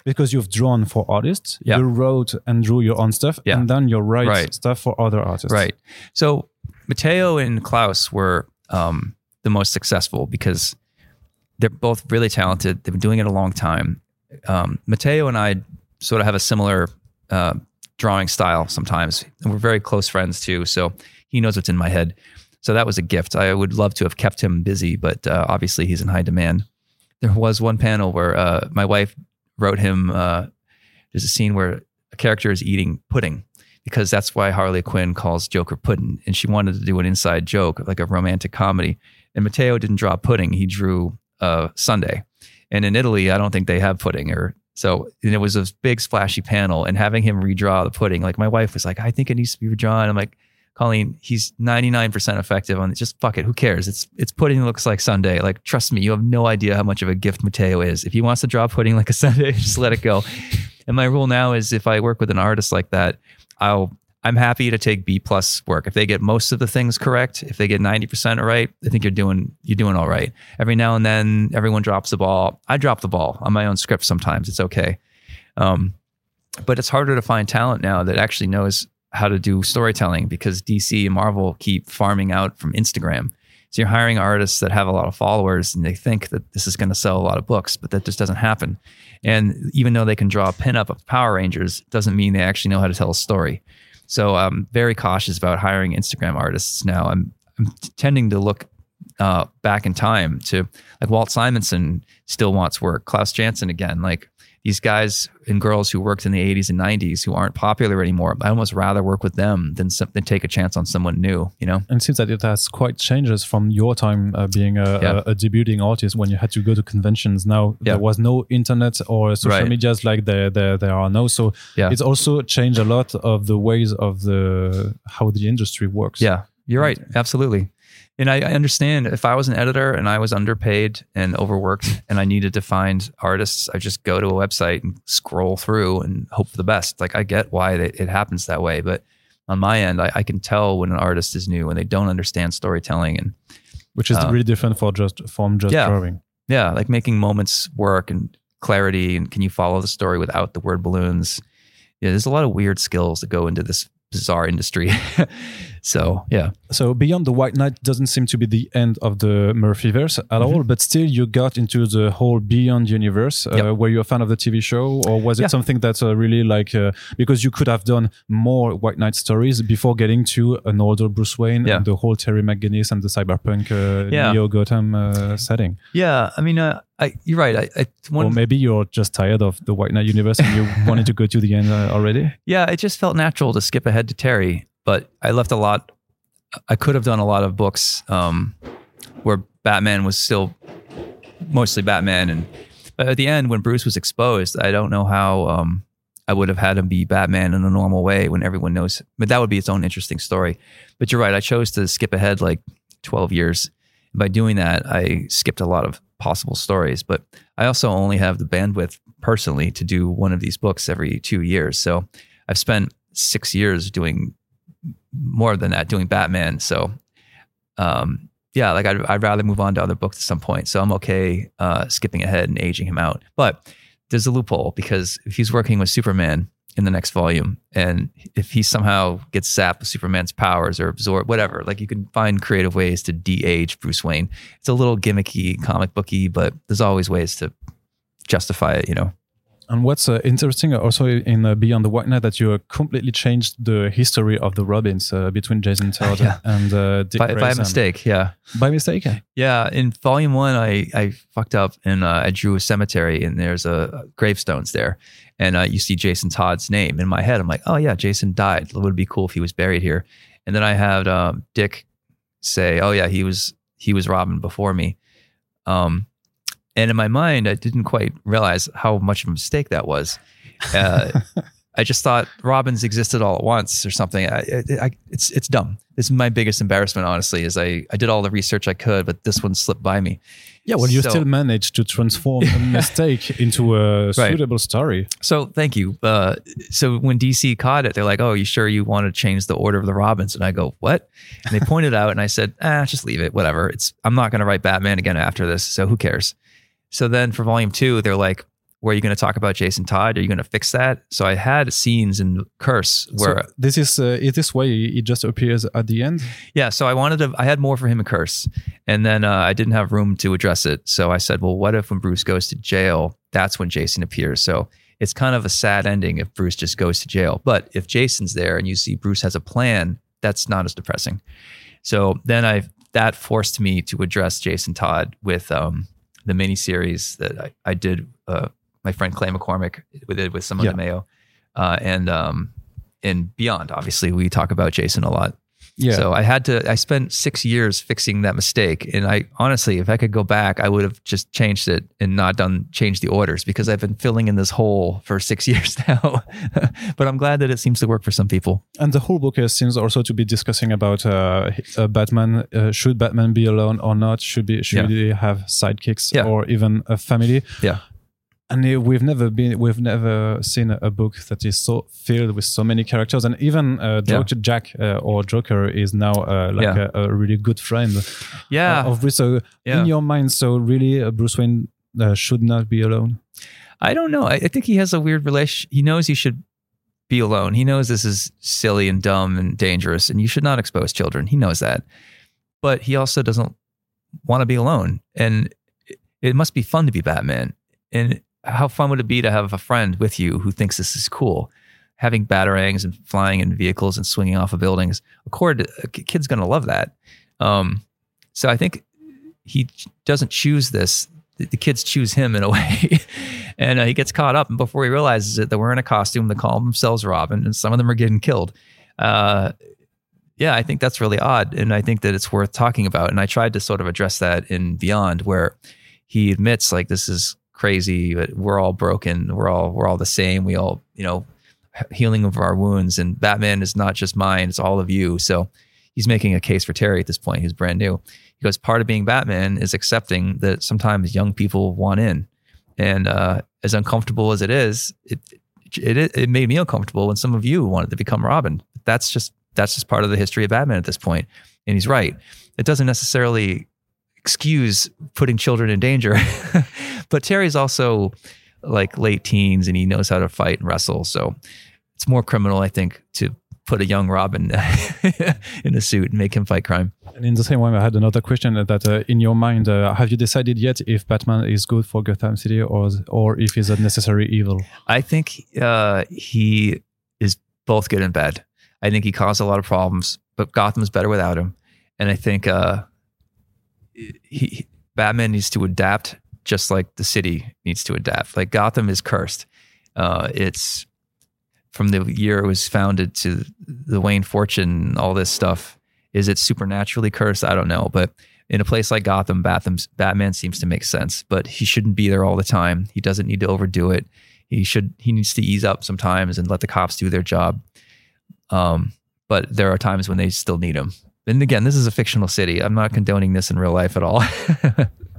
because you've drawn for artists, you wrote and drew your own stuff, and then you write stuff for other artists. Right. So Matteo and Klaus were the most successful because they're both really talented. They've been doing it a long time. Matteo and I sort of have a similar drawing style sometimes, and we're very close friends too. So he knows what's in my head. So that was a gift. I would love to have kept him busy, but obviously he's in high demand. There was one panel where my wife wrote him, there's a scene where a character is eating pudding because that's why Harley Quinn calls Joker pudding. And she wanted to do an inside joke, like a romantic comedy. And Matteo didn't draw pudding. He drew Sunday. And in Italy, I don't think they have pudding and it was this big splashy panel, and having him redraw the pudding, like my wife was like, I think it needs to be redrawn. I'm like, Colleen, he's 99% effective on it. Just fuck it. Who cares? It's pudding that looks like Sunday. Like, trust me, you have no idea how much of a gift Matteo is. If he wants to draw pudding like a Sunday, just let it go. And my rule now is if I work with an artist like that, I'm happy to take B+ work. If they get most of the things correct, if they get 90% right, I think you're doing all right. Every now and then everyone drops the ball. I drop the ball on my own script sometimes. It's okay. But it's harder to find talent now that actually knows how to do storytelling, because DC and Marvel keep farming out from Instagram. So you're hiring artists that have a lot of followers and they think that this is going to sell a lot of books, but that just doesn't happen. And even though they can draw a pinup of Power Rangers, it doesn't mean they actually know how to tell a story. So I'm very cautious about hiring Instagram artists now. I'm tending to look back in time to, like, Walt Simonson still wants work. Klaus Janson again, like, these guys and girls who worked in the 80s and 90s who aren't popular anymore, I almost rather work with them than take a chance on someone new, you know? And it seems that it has quite changes from your time being a debuting artist when you had to go to conventions. Now there was no internet or social medias like there are now. So it's also changed a lot of the ways of how the industry works. Yeah, you're right. Absolutely. And I understand if I was an editor and I was underpaid and overworked and I needed to find artists, I just go to a website and scroll through and hope for the best. Like, I get why it happens that way. But on my end, I can tell when an artist is new and they don't understand storytelling. And which is really different from just drawing. Yeah, like making moments work and clarity. And can you follow the story without the word balloons? Yeah, there's a lot of weird skills that go into this bizarre industry. So Beyond the White Knight doesn't seem to be the end of the Murphyverse at all, but still you got into the whole Beyond universe. Were you a fan of the TV show, or was it something that's really like, because you could have done more White Knight stories before getting to an older Bruce Wayne and the whole Terry McGinnis and the cyberpunk Neo Gotham setting. Yeah, I mean, you're right. Or maybe you're just tired of the White Knight universe and you wanted to go to the end already? Yeah, it just felt natural to skip ahead to Terry. But I left a lot. I could have done a lot of books where Batman was still mostly Batman. But at the end, when Bruce was exposed, I don't know how I would have had him be Batman in a normal way when everyone knows. But that would be its own interesting story. But you're right. I chose to skip ahead like 12 years. By doing that, I skipped a lot of possible stories, but I also only have the bandwidth personally to do one of these books every 2 years. So I've spent 6 years doing more than that, doing Batman. So like I'd rather move on to other books at some point. So I'm okay skipping ahead and aging him out. But there's a loophole, because if he's working with Superman in the next volume, and if he somehow gets zapped with Superman's powers or absorbed, whatever, like, you can find creative ways to de-age Bruce Wayne. It's a little gimmicky, comic booky, but there's always ways to justify it, you know? And what's interesting also in Beyond the White Knight, that you completely changed the history of the Robins between Jason Todd and Dick Grayson. By mistake, yeah. By mistake? Yeah, in volume one, I fucked up and I drew a cemetery, and there's a gravestones there. And you see Jason Todd's name. In my head, I'm like, oh yeah, Jason died. It would be cool if he was buried here. And then I had Dick say, oh yeah, he was Robin before me. And in my mind, I didn't quite realize how much of a mistake that was. I just thought Robins existed all at once or something. It's dumb. This is my biggest embarrassment, honestly, is I did all the research I could, but this one slipped by me. Yeah, well, you still managed to transform a mistake into a suitable story. So thank you. So when DC caught it, they're like, oh, you sure you want to change the order of the Robins? And I go, what? And they pointed out, and I said, just leave it, whatever. I'm not going to write Batman again after this, so who cares? So then for volume 2, they're like, where you're going to talk about Jason Todd. Are you going to fix that? So I had scenes in Curse where... So this is this why it just appears at the end? Yeah, so I had more for him in Curse. And then I didn't have room to address it. So I said, well, what if when Bruce goes to jail, that's when Jason appears? So it's kind of a sad ending if Bruce just goes to jail. But if Jason's there and you see Bruce has a plan, that's not as depressing. So then that forced me to address Jason Todd with the miniseries that I did... my friend Clay McCormick with some of the Mayo, and beyond. Obviously, we talk about Jason a lot. Yeah. So I spent 6 years fixing that mistake, and I honestly, if I could go back, I would have just changed it and not changed the orders, because I've been filling in this hole for 6 years now. But I'm glad that it seems to work for some people. And the whole book seems also to be discussing about Batman. Should Batman be alone or not? Should he have sidekicks or even a family? Yeah. And we've never seen a book that is so filled with so many characters. And even Jack or Joker is now a really good friend of Bruce. So in your mind, so really Bruce Wayne should not be alone? I don't know. I think he has a weird relationship. He knows he should be alone. He knows this is silly and dumb and dangerous, and you should not expose children. He knows that. But he also doesn't want to be alone. And it must be fun to be Batman. And how fun would it be to have a friend with you who thinks this is cool? Having batarangs and flying in vehicles and swinging off of buildings. A kid's going to love that. So I think he doesn't choose this. The kids choose him in a way. And he gets caught up. And before he realizes it, they're wearing a costume. They call themselves Robin. And some of them are getting killed. I think that's really odd. And I think that it's worth talking about. And I tried to sort of address that in Beyond, where he admits, like, this is crazy, but we're all broken. We're all the same. We all, healing of our wounds, and Batman is not just mine. It's all of you. So he's making a case for Terry at this point. He's brand new. He goes, part of being Batman is accepting that sometimes young people want in, and as uncomfortable as it is, it made me uncomfortable when some of you wanted to become Robin. That's just part of the history of Batman at this point. And he's right. It doesn't necessarily excuse putting children in danger. But Terry's also like late teens, and he knows how to fight and wrestle. So it's more criminal, I think, to put a young Robin in a suit and make him fight crime. And in the same way, I had another question that in your mind, have you decided yet if Batman is good for Gotham City or if he's a necessary evil? I think he is both good and bad. I think he caused a lot of problems, but Gotham's better without him. And I think Batman needs to adapt, just like the city needs to adapt. Like, Gotham is cursed. It's from the year it was founded to the Wayne fortune, all this stuff. Is it supernaturally cursed? I don't know. But in a place like Gotham, Batman seems to make sense, but he shouldn't be there all the time. He doesn't need to overdo it. He needs to ease up sometimes and let the cops do their job. But there are times when they still need him. And again, this is a fictional city. I'm not condoning this in real life at all.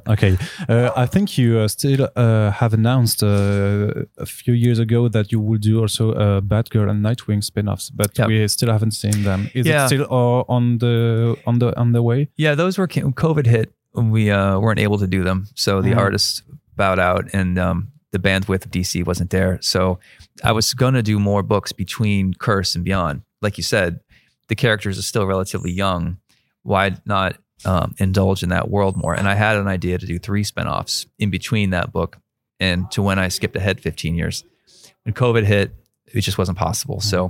Okay. I think you still have announced a few years ago that you will do also Batgirl and Nightwing spin-offs, but we still haven't seen them. Is it still on the way? Yeah, those were COVID hit. We weren't able to do them. So the artists bowed out, and the bandwidth of DC wasn't there. So I was going to do more books between Curse and Beyond. Like you said, the characters are still relatively young. Why not indulge in that world more? And I had an idea to do 3 spinoffs in between that book and to when I skipped ahead 15 years. When COVID hit, it just wasn't possible. So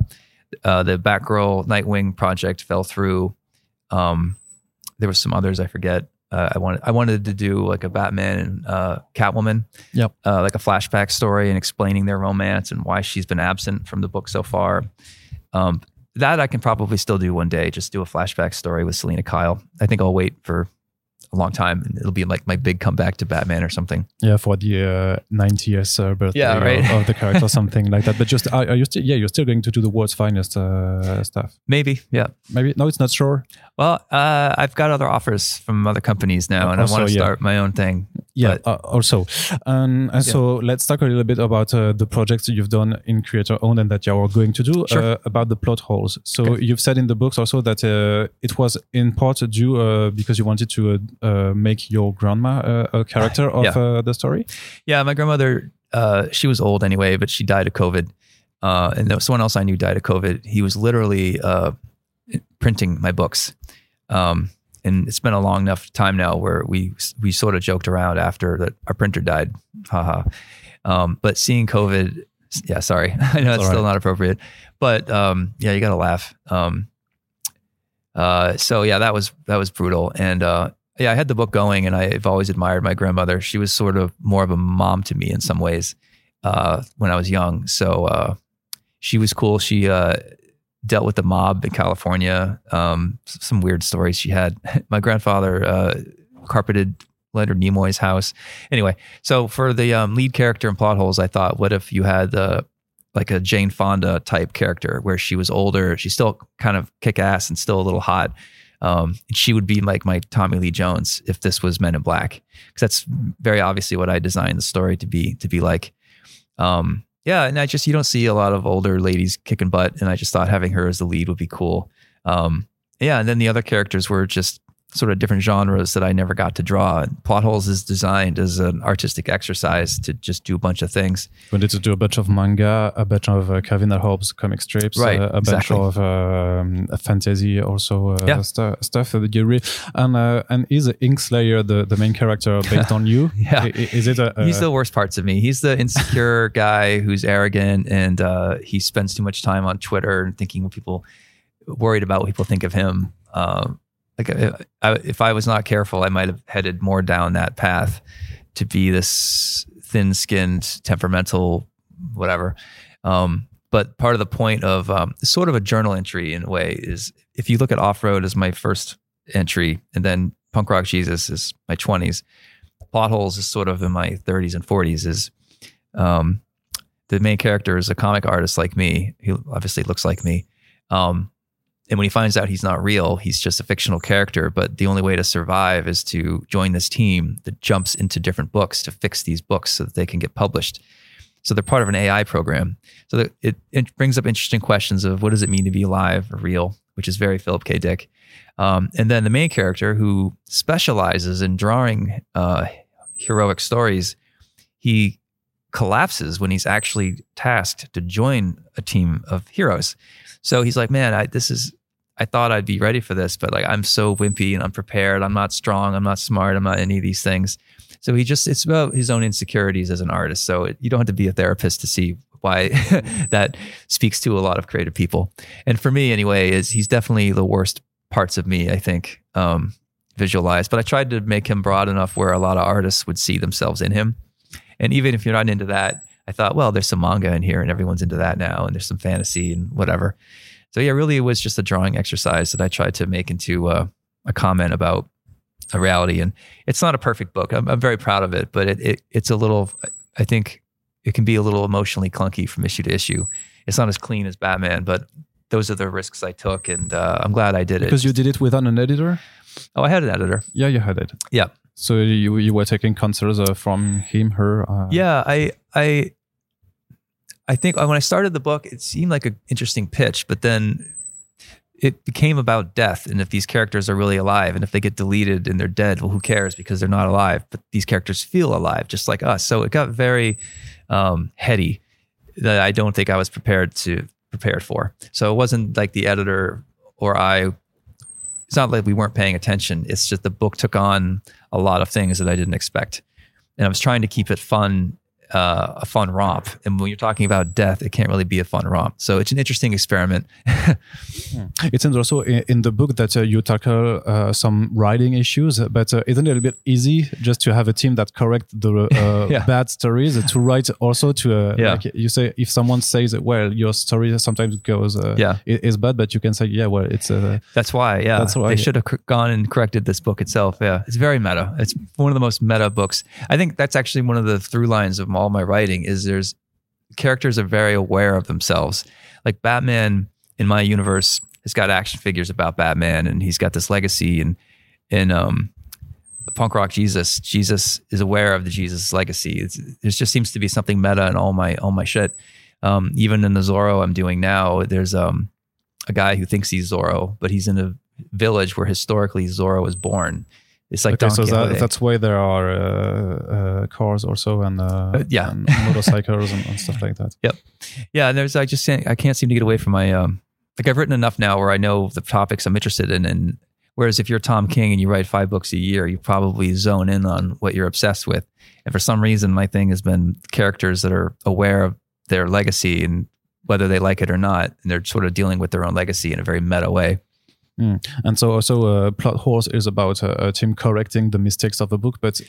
the Batgirl Nightwing project fell through. There were some others I forget. I wanted to do like a Batman and Catwoman, like a flashback story and explaining their romance and why she's been absent from the book so far. That I can probably still do one day, just do a flashback story with Selena Kyle. I think I'll wait for a long time, and it'll be like my big comeback to Batman or something. Yeah, for the 90th birthday of the character, something like that. But just, are you still, you're still going to do the world's finest stuff? Maybe, yeah. Maybe, no, it's not sure. Well, I've got other offers from other companies now, and also, I want to start my own thing. Yeah, also. So let's talk a little bit about the projects that you've done in creator-owned and that you are going to do about the plot holes. So you've said in the books also that it was in part due because you wanted to make your grandma a character of the story? Yeah, my grandmother she was old anyway, but she died of COVID. And there was someone else I knew died of COVID. He was literally printing my books. And it's been a long enough time now where we sort of joked around after that our printer died. Haha. But seeing COVID, yeah, sorry. I know it's still not appropriate, but yeah, you got to laugh. So yeah, that was brutal. And yeah, I had the book going, and I've always admired my grandmother. She was sort of more of a mom to me in some ways when I was young. So she was cool. She dealt with the mob in California. Some weird stories she had. My grandfather carpeted Leonard Nimoy's house. Anyway, so for the lead character in Plot Holes, I thought, what if you had like a Jane Fonda type character where she was older, she's still kind of kick ass and still a little hot. And she would be like my Tommy Lee Jones if this was Men in Black, because that's very obviously what I designed the story to be like. Yeah, and you don't see a lot of older ladies kicking butt, and I just thought having her as the lead would be cool. Yeah, and then the other characters were just sort of different genres that I never got to draw. And Plot Holes is designed as an artistic exercise to just do a bunch of things. We did to do a bunch of manga, a bunch of Calvin and Hobbes comic strips, right, a bunch of fantasy also stuff. And is Inkslayer the main character based on you? Yeah. Is it he's the worst parts of me. He's the insecure guy who's arrogant, and he spends too much time on Twitter and worried about what people think of him. Like if I was not careful, I might have headed more down that path to be this thin-skinned, temperamental, whatever. But part of the point of sort of a journal entry in a way is, if you look at Off-Road as my first entry, and then Punk Rock Jesus is my 20s, Plot Holes is sort of in my 30s and 40s. Is the main character is a comic artist like me. He obviously looks like me. And when he finds out he's not real, he's just a fictional character. But the only way to survive is to join this team that jumps into different books to fix these books so that they can get published. So they're part of an AI program. So that it brings up interesting questions of what does it mean to be alive or real, which is very Philip K. Dick. And then the main character, who specializes in drawing heroic stories, he collapses when he's actually tasked to join a team of heroes. So he's like, man, I thought I'd be ready for this, but like, I'm so wimpy and unprepared. I'm not strong. I'm not smart. I'm not any of these things. So it's about his own insecurities as an artist. So you don't have to be a therapist to see why that speaks to a lot of creative people. And for me anyway, he's definitely the worst parts of me, I think, visualized, but I tried to make him broad enough where a lot of artists would see themselves in him. And even if you're not into that, I thought, well, there's some manga in here and everyone's into that now, and there's some fantasy and whatever. So yeah, really it was just a drawing exercise that I tried to make into a comment about a reality. And it's not a perfect book. I'm very proud of it, but it's a little, I think it can be a little emotionally clunky from issue to issue. It's not as clean as Batman, but those are the risks I took, and I'm glad I did it. Because you did it without an editor? Oh, I had an editor. Yeah, you had it. Yeah. So you were taking concerns from him, her? Yeah, I think when I started the book, it seemed like an interesting pitch, but then it became about death. And if these characters are really alive, and if they get deleted and they're dead, well, who cares, because they're not alive, but these characters feel alive just like us. So it got very heady that I don't think I was prepared for. So it wasn't like the editor or I, it's not like we weren't paying attention. It's just the book took on a lot of things that I didn't expect. And I was trying to keep it fun, a fun romp. And when you're talking about death, it can't really be a fun romp. So it's an interesting experiment. It seems also in the book that you tackle some writing issues, but isn't it a bit easy just to have a team that corrects the bad stories to write also to, like you say, if someone says, well, your story sometimes goes, is bad, but you can say, yeah, well, it's... that's why, yeah. That's why. They should have gone and corrected this book itself, yeah. It's very meta. It's one of the most meta books. I think that's actually one of the through lines of all my writing is there's characters are very aware of themselves. Like Batman in my universe has got action figures about Batman, and he's got this legacy, and in Punk Rock Jesus is aware of the Jesus legacy. There just seems to be something meta in all my shit. Even in the Zorro I'm doing now, there's a guy who thinks he's Zorro, but he's in a village where historically Zorro was born. It's like okay, so that's why there are cars also and and motorcycles and stuff like that. Yep. Yeah, and there's I just I can't seem to get away from my like I've written enough now where I know the topics I'm interested in, and whereas if you're Tom King and you write 5 books a year, you probably zone in on what you're obsessed with. And for some reason, my thing has been characters that are aware of their legacy and whether they like it or not, and they're sort of dealing with their own legacy in a very meta way. Mm. And so also Plot Horse is about a team correcting the mistakes of a book, but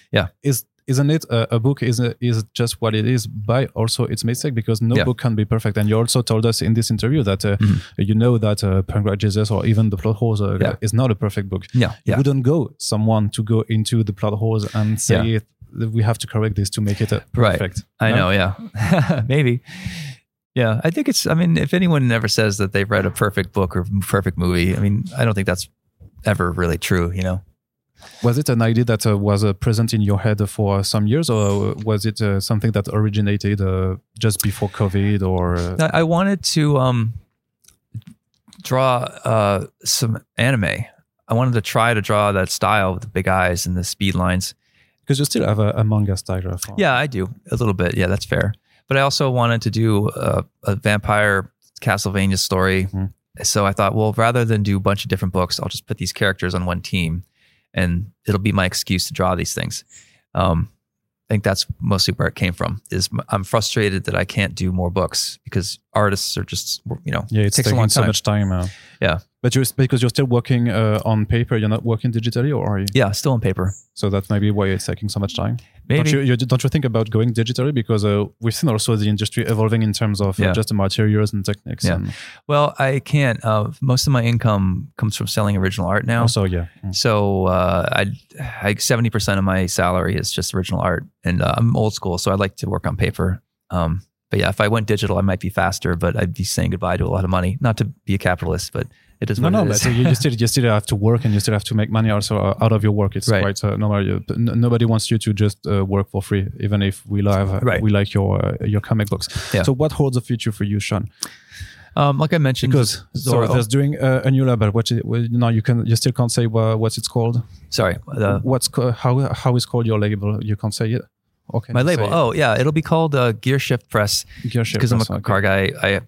isn't it a book is just what it is by also its mistake, because no book can be perfect. And you also told us in this interview that that Punk Rock Jesus or even the Plot Horse is not a perfect book. You wouldn't go someone to go into the Plot Horse and say we have to correct this to make it perfect. Right. No? I know, maybe. Yeah, I think it's, I mean, if anyone ever says that they've read a perfect book or perfect movie, I mean, I don't think that's ever really true, you know? Was it an idea that was present in your head for some years, or was it something that originated just before COVID or? I wanted to draw some anime. I wanted to try to draw that style with the big eyes and the speed lines. Because you still have a manga style. Yeah, I do. A little bit. Yeah, that's fair. But I also wanted to do a vampire Castlevania story. Mm. So I thought, well, rather than do a bunch of different books, I'll just put these characters on one team and it'll be my excuse to draw these things. I think that's mostly where it came from, is I'm frustrated that I can't do more books because artists are just, you know, it's taking so much time. But because you're still working on paper, you're not working digitally, or are you? Yeah, still on paper. So that's maybe why it's taking so much time. Maybe. Don't you think about going digitally? Because we've seen also the industry evolving in terms of just the materials and techniques. Yeah. And well, I can't. Most of my income comes from selling original art now. So I 70% of my salary is just original art. And I'm old school, so I like to work on paper. But yeah, if I went digital, I might be faster, but I'd be saying goodbye to a lot of money. Not to be a capitalist, but... It is. But you still have to work, and you still have to make money also out of your work. It's quite normal. Nobody wants you to just work for free, even if we like your comic books. Yeah. So what holds the future for you, Sean? Like I mentioned, because Zorro. So there's doing a new label. You still can't say what it's called. Sorry, how is called your label? You can't say it. Okay, my label. It'll be called Gearshift Press. Because I'm a car guy. I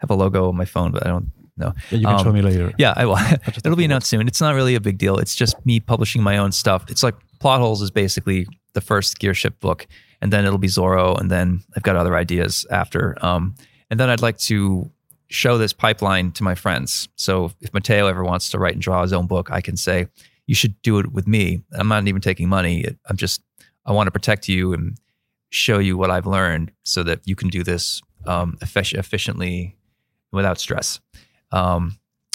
have a logo on my phone, but I don't. No. Yeah, you can show me later. Yeah, I will. It'll be announced soon. It's not really a big deal. It's just me publishing my own stuff. It's like Plot Holes is basically the first Gearshift book, and then it'll be Zorro, and then I've got other ideas after. And then I'd like to show this pipeline to my friends. So if Matteo ever wants to write and draw his own book, I can say, you should do it with me. I'm not even taking money. I want to protect you and show you what I've learned so that you can do this efficiently without stress.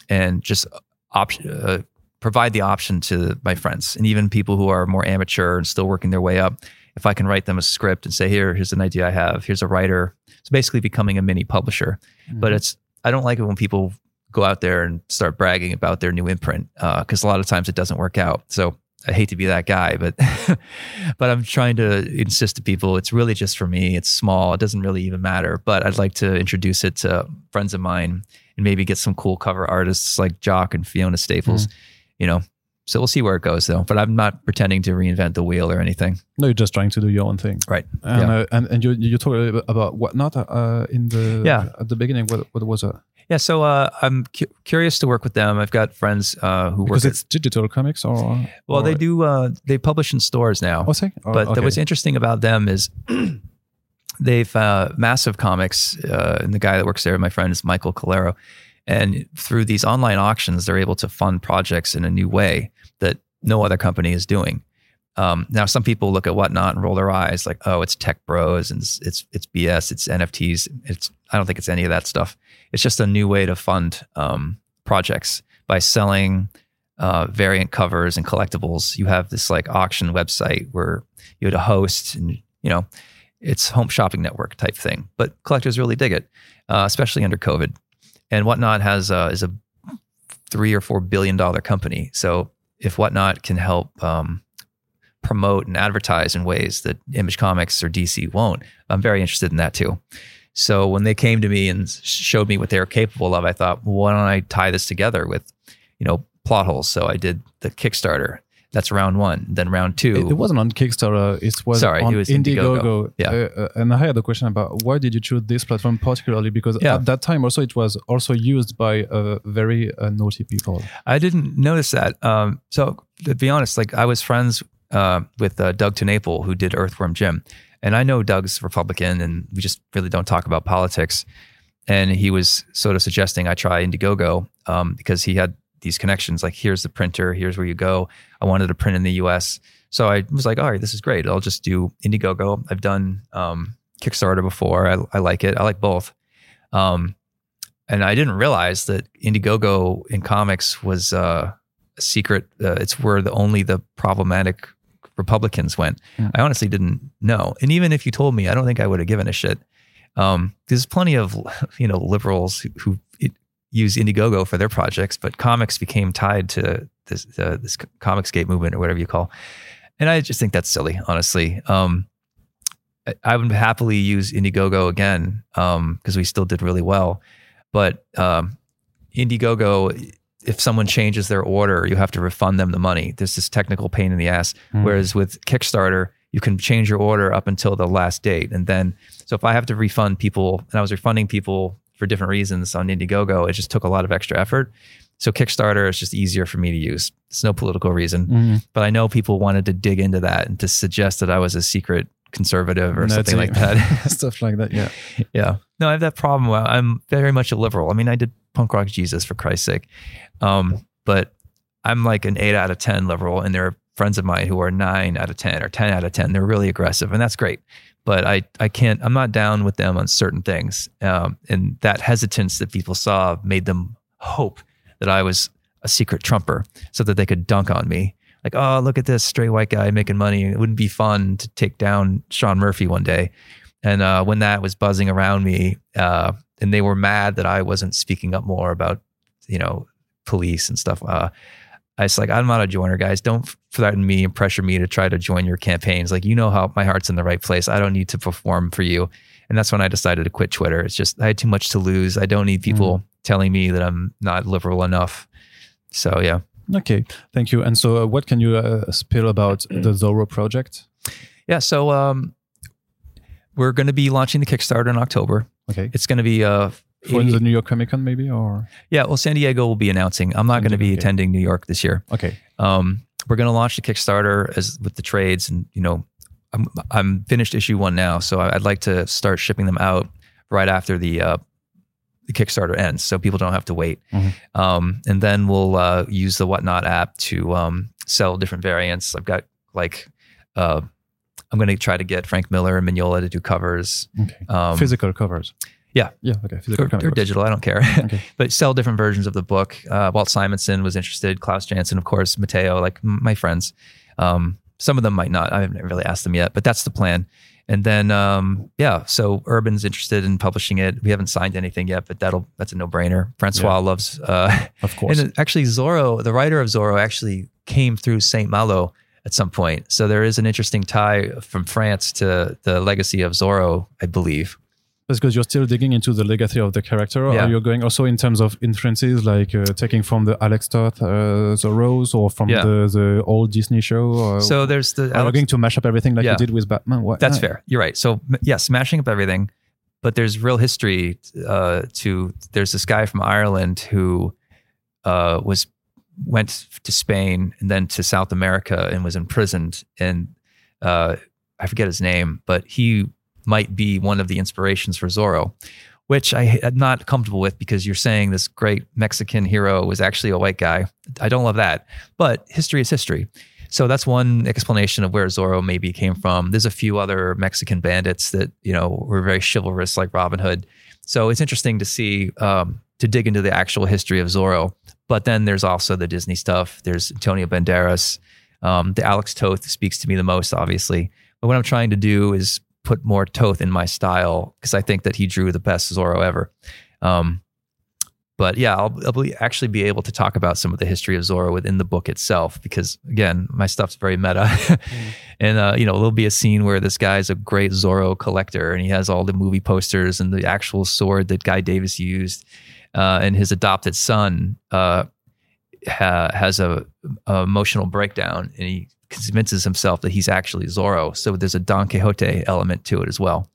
And just provide the option to my friends and even people who are more amateur and still working their way up. If I can write them a script and say, here's an idea I have, here's a writer. It's basically becoming a mini publisher, but I don't like it when people go out there and start bragging about their new imprint. Cause a lot of times it doesn't work out. So I hate to be that guy, but, but I'm trying to insist to people, it's really just for me. It's small. It doesn't really even matter, but I'd like to introduce it to friends of mine and maybe get some cool cover artists like Jock and Fiona Staples, you know. So we'll see where it goes, though. But I'm not pretending to reinvent the wheel or anything. No, you're just trying to do your own thing, right? And and you talked about Whatnot in the at the beginning. What was it? Yeah, so I'm curious to work with them. I've got friends who work. Because it's digital comics, or they do. They publish in stores now. What's interesting about them is. They've massive comics, and the guy that works there, my friend, is Michael Calero. And through these online auctions, they're able to fund projects in a new way that no other company is doing. Now, some people look at Whatnot and roll their eyes, like, "Oh, it's tech bros, and it's BS, it's NFTs." I don't think it's any of that stuff. It's just a new way to fund projects by selling variant covers and collectibles. You have this like auction website where you had a host, and you know. It's home shopping network type thing, but collectors really dig it, especially under COVID. And Whatnot is a $3 or $4 billion company. So if Whatnot can help promote and advertise in ways that Image Comics or DC won't, I'm very interested in that too. So when they came to me and showed me what they were capable of, I thought, well, why don't I tie this together with, Plot Holes? So I did the Kickstarter. That's round one. Then round two. It wasn't on Kickstarter. It was on Indiegogo. Yeah. And I had a question about why did you choose this platform particularly? Because at that time also it was also used by very naughty people. I didn't notice that. So to be honest, like I was friends with Doug Tunaple, who did Earthworm Jim. And I know Doug's Republican and we just really don't talk about politics. And he was sort of suggesting I try Indiegogo because he had these connections, like here's the printer, here's where you go. I wanted to print in the US. So I was like, all right, this is great. I'll just do Indiegogo. I've done Kickstarter before. I like it. I like both. And I didn't realize that Indiegogo in comics was a secret. It's where only the problematic Republicans went. Mm. I honestly didn't know. And even if you told me, I don't think I would have given a shit. There's plenty of, you know, liberals who use Indiegogo for their projects, but comics became tied to this Comicsgate movement or whatever you call. And I just think that's silly, honestly. I would happily use Indiegogo again because we still did really well. But Indiegogo, if someone changes their order, you have to refund them the money. There's this technical pain in the ass. Mm. Whereas with Kickstarter, you can change your order up until the last date. And then, so if I have to refund people, and I was refunding people for different reasons on Indiegogo, it just took a lot of extra effort. So Kickstarter is just easier for me to use. It's no political reason, but I know people wanted to dig into that and to suggest that I was a secret conservative or something like that. Stuff like that, yeah. Yeah. No, I have that problem. I'm very much a liberal. I mean, I did Punk Rock Jesus for Christ's sake, but I'm like an 8 out of 10 liberal, and there are friends of mine who are 9 out of 10 or 10 out of 10. They're really aggressive, and that's great. But I'm not down with them on certain things. And that hesitance that people saw made them hope that I was a secret Trumper so that they could dunk on me. Like, oh, look at this straight white guy making money. It wouldn't be fun to take down Sean Murphy one day. And when that was buzzing around me, and they were mad that I wasn't speaking up more about, you know, police and stuff. I was like, I'm not a joiner, guys. Don't threaten me and pressure me to try to join your campaigns. Like, you know how my heart's in the right place. I don't need to perform for you. And that's when I decided to quit Twitter. It's just, I had too much to lose. I don't need people telling me that I'm not liberal enough. So, yeah. Okay. Thank you. And so what can you spill about the Zorro project? Yeah. So we're going to be launching the Kickstarter in October. Okay. It's going to be... for the New York Comic Con maybe, or? Yeah, well, San Diego will be announcing. I'm not going to be attending New York this year. Okay. We're going to launch the Kickstarter with the trades, and you know, I'm finished issue 1 now, so I'd like to start shipping them out right after the Kickstarter ends, so people don't have to wait. Mm-hmm. And then we'll use the Whatnot app to sell different variants. I've got like... I'm going to try to get Frank Miller and Mignola to do covers. Okay. Physical covers. Yeah. Yeah. Okay. Or digital. I don't care. Okay. But sell different versions of the book. Walt Simonson was interested. Klaus Janson, of course, Matteo, like my friends. Some of them might not. I haven't really asked them yet, but that's the plan. And then, so Urban's interested in publishing it. We haven't signed anything yet, but that's a no-brainer. Francois loves... of course. And actually Zorro, the writer of Zorro, actually came through St. Malo at some point. So there is an interesting tie from France to the legacy of Zorro, I believe. That's because you're still digging into the legacy of the character, or you're going also in terms of influences, like taking from the Alex Toth Zorros, or from the old Disney show. So there's the... Are you going to mash up everything like you did with Batman? What? That's fair. You're right. So yes, mashing up everything, but there's real history there's this guy from Ireland who went to Spain and then to South America and was imprisoned. And I forget his name, but he might be one of the inspirations for Zorro, which I'm not comfortable with because you're saying this great Mexican hero was actually a white guy. I don't love that, but history is history. So that's one explanation of where Zorro maybe came from. There's a few other Mexican bandits that, you know, were very chivalrous, like Robin Hood. So it's interesting to see, to dig into the actual history of Zorro. But then there's also the Disney stuff. There's Antonio Banderas. The Alex Toth speaks to me the most, obviously. But what I'm trying to do is put more Toth in my style because I think that he drew the best Zorro ever. But yeah, I'll actually be able to talk about some of the history of Zorro within the book itself because, again, my stuff's very meta. And, you know, there'll be a scene where this guy's a great Zorro collector and he has all the movie posters and the actual sword that Guy Davis used. And his adopted son has a emotional breakdown, and he convinces himself that he's actually Zorro. So there's a Don Quixote element to it as well.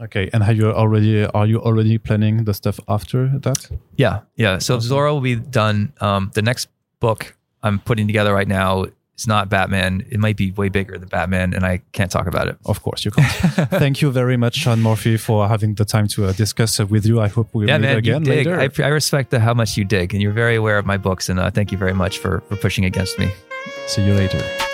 Okay, and are you already planning the stuff after that? Yeah. So Zorro will be done. The next book I'm putting together right now is not Batman. It might be way bigger than Batman, and I can't talk about it. Of course, you can't. Thank you very much, Sean Murphy, for having the time to discuss with you. I hope we meet again later. I respect how much you dig, and you're very aware of my books, and thank you very much for pushing against me. See you later.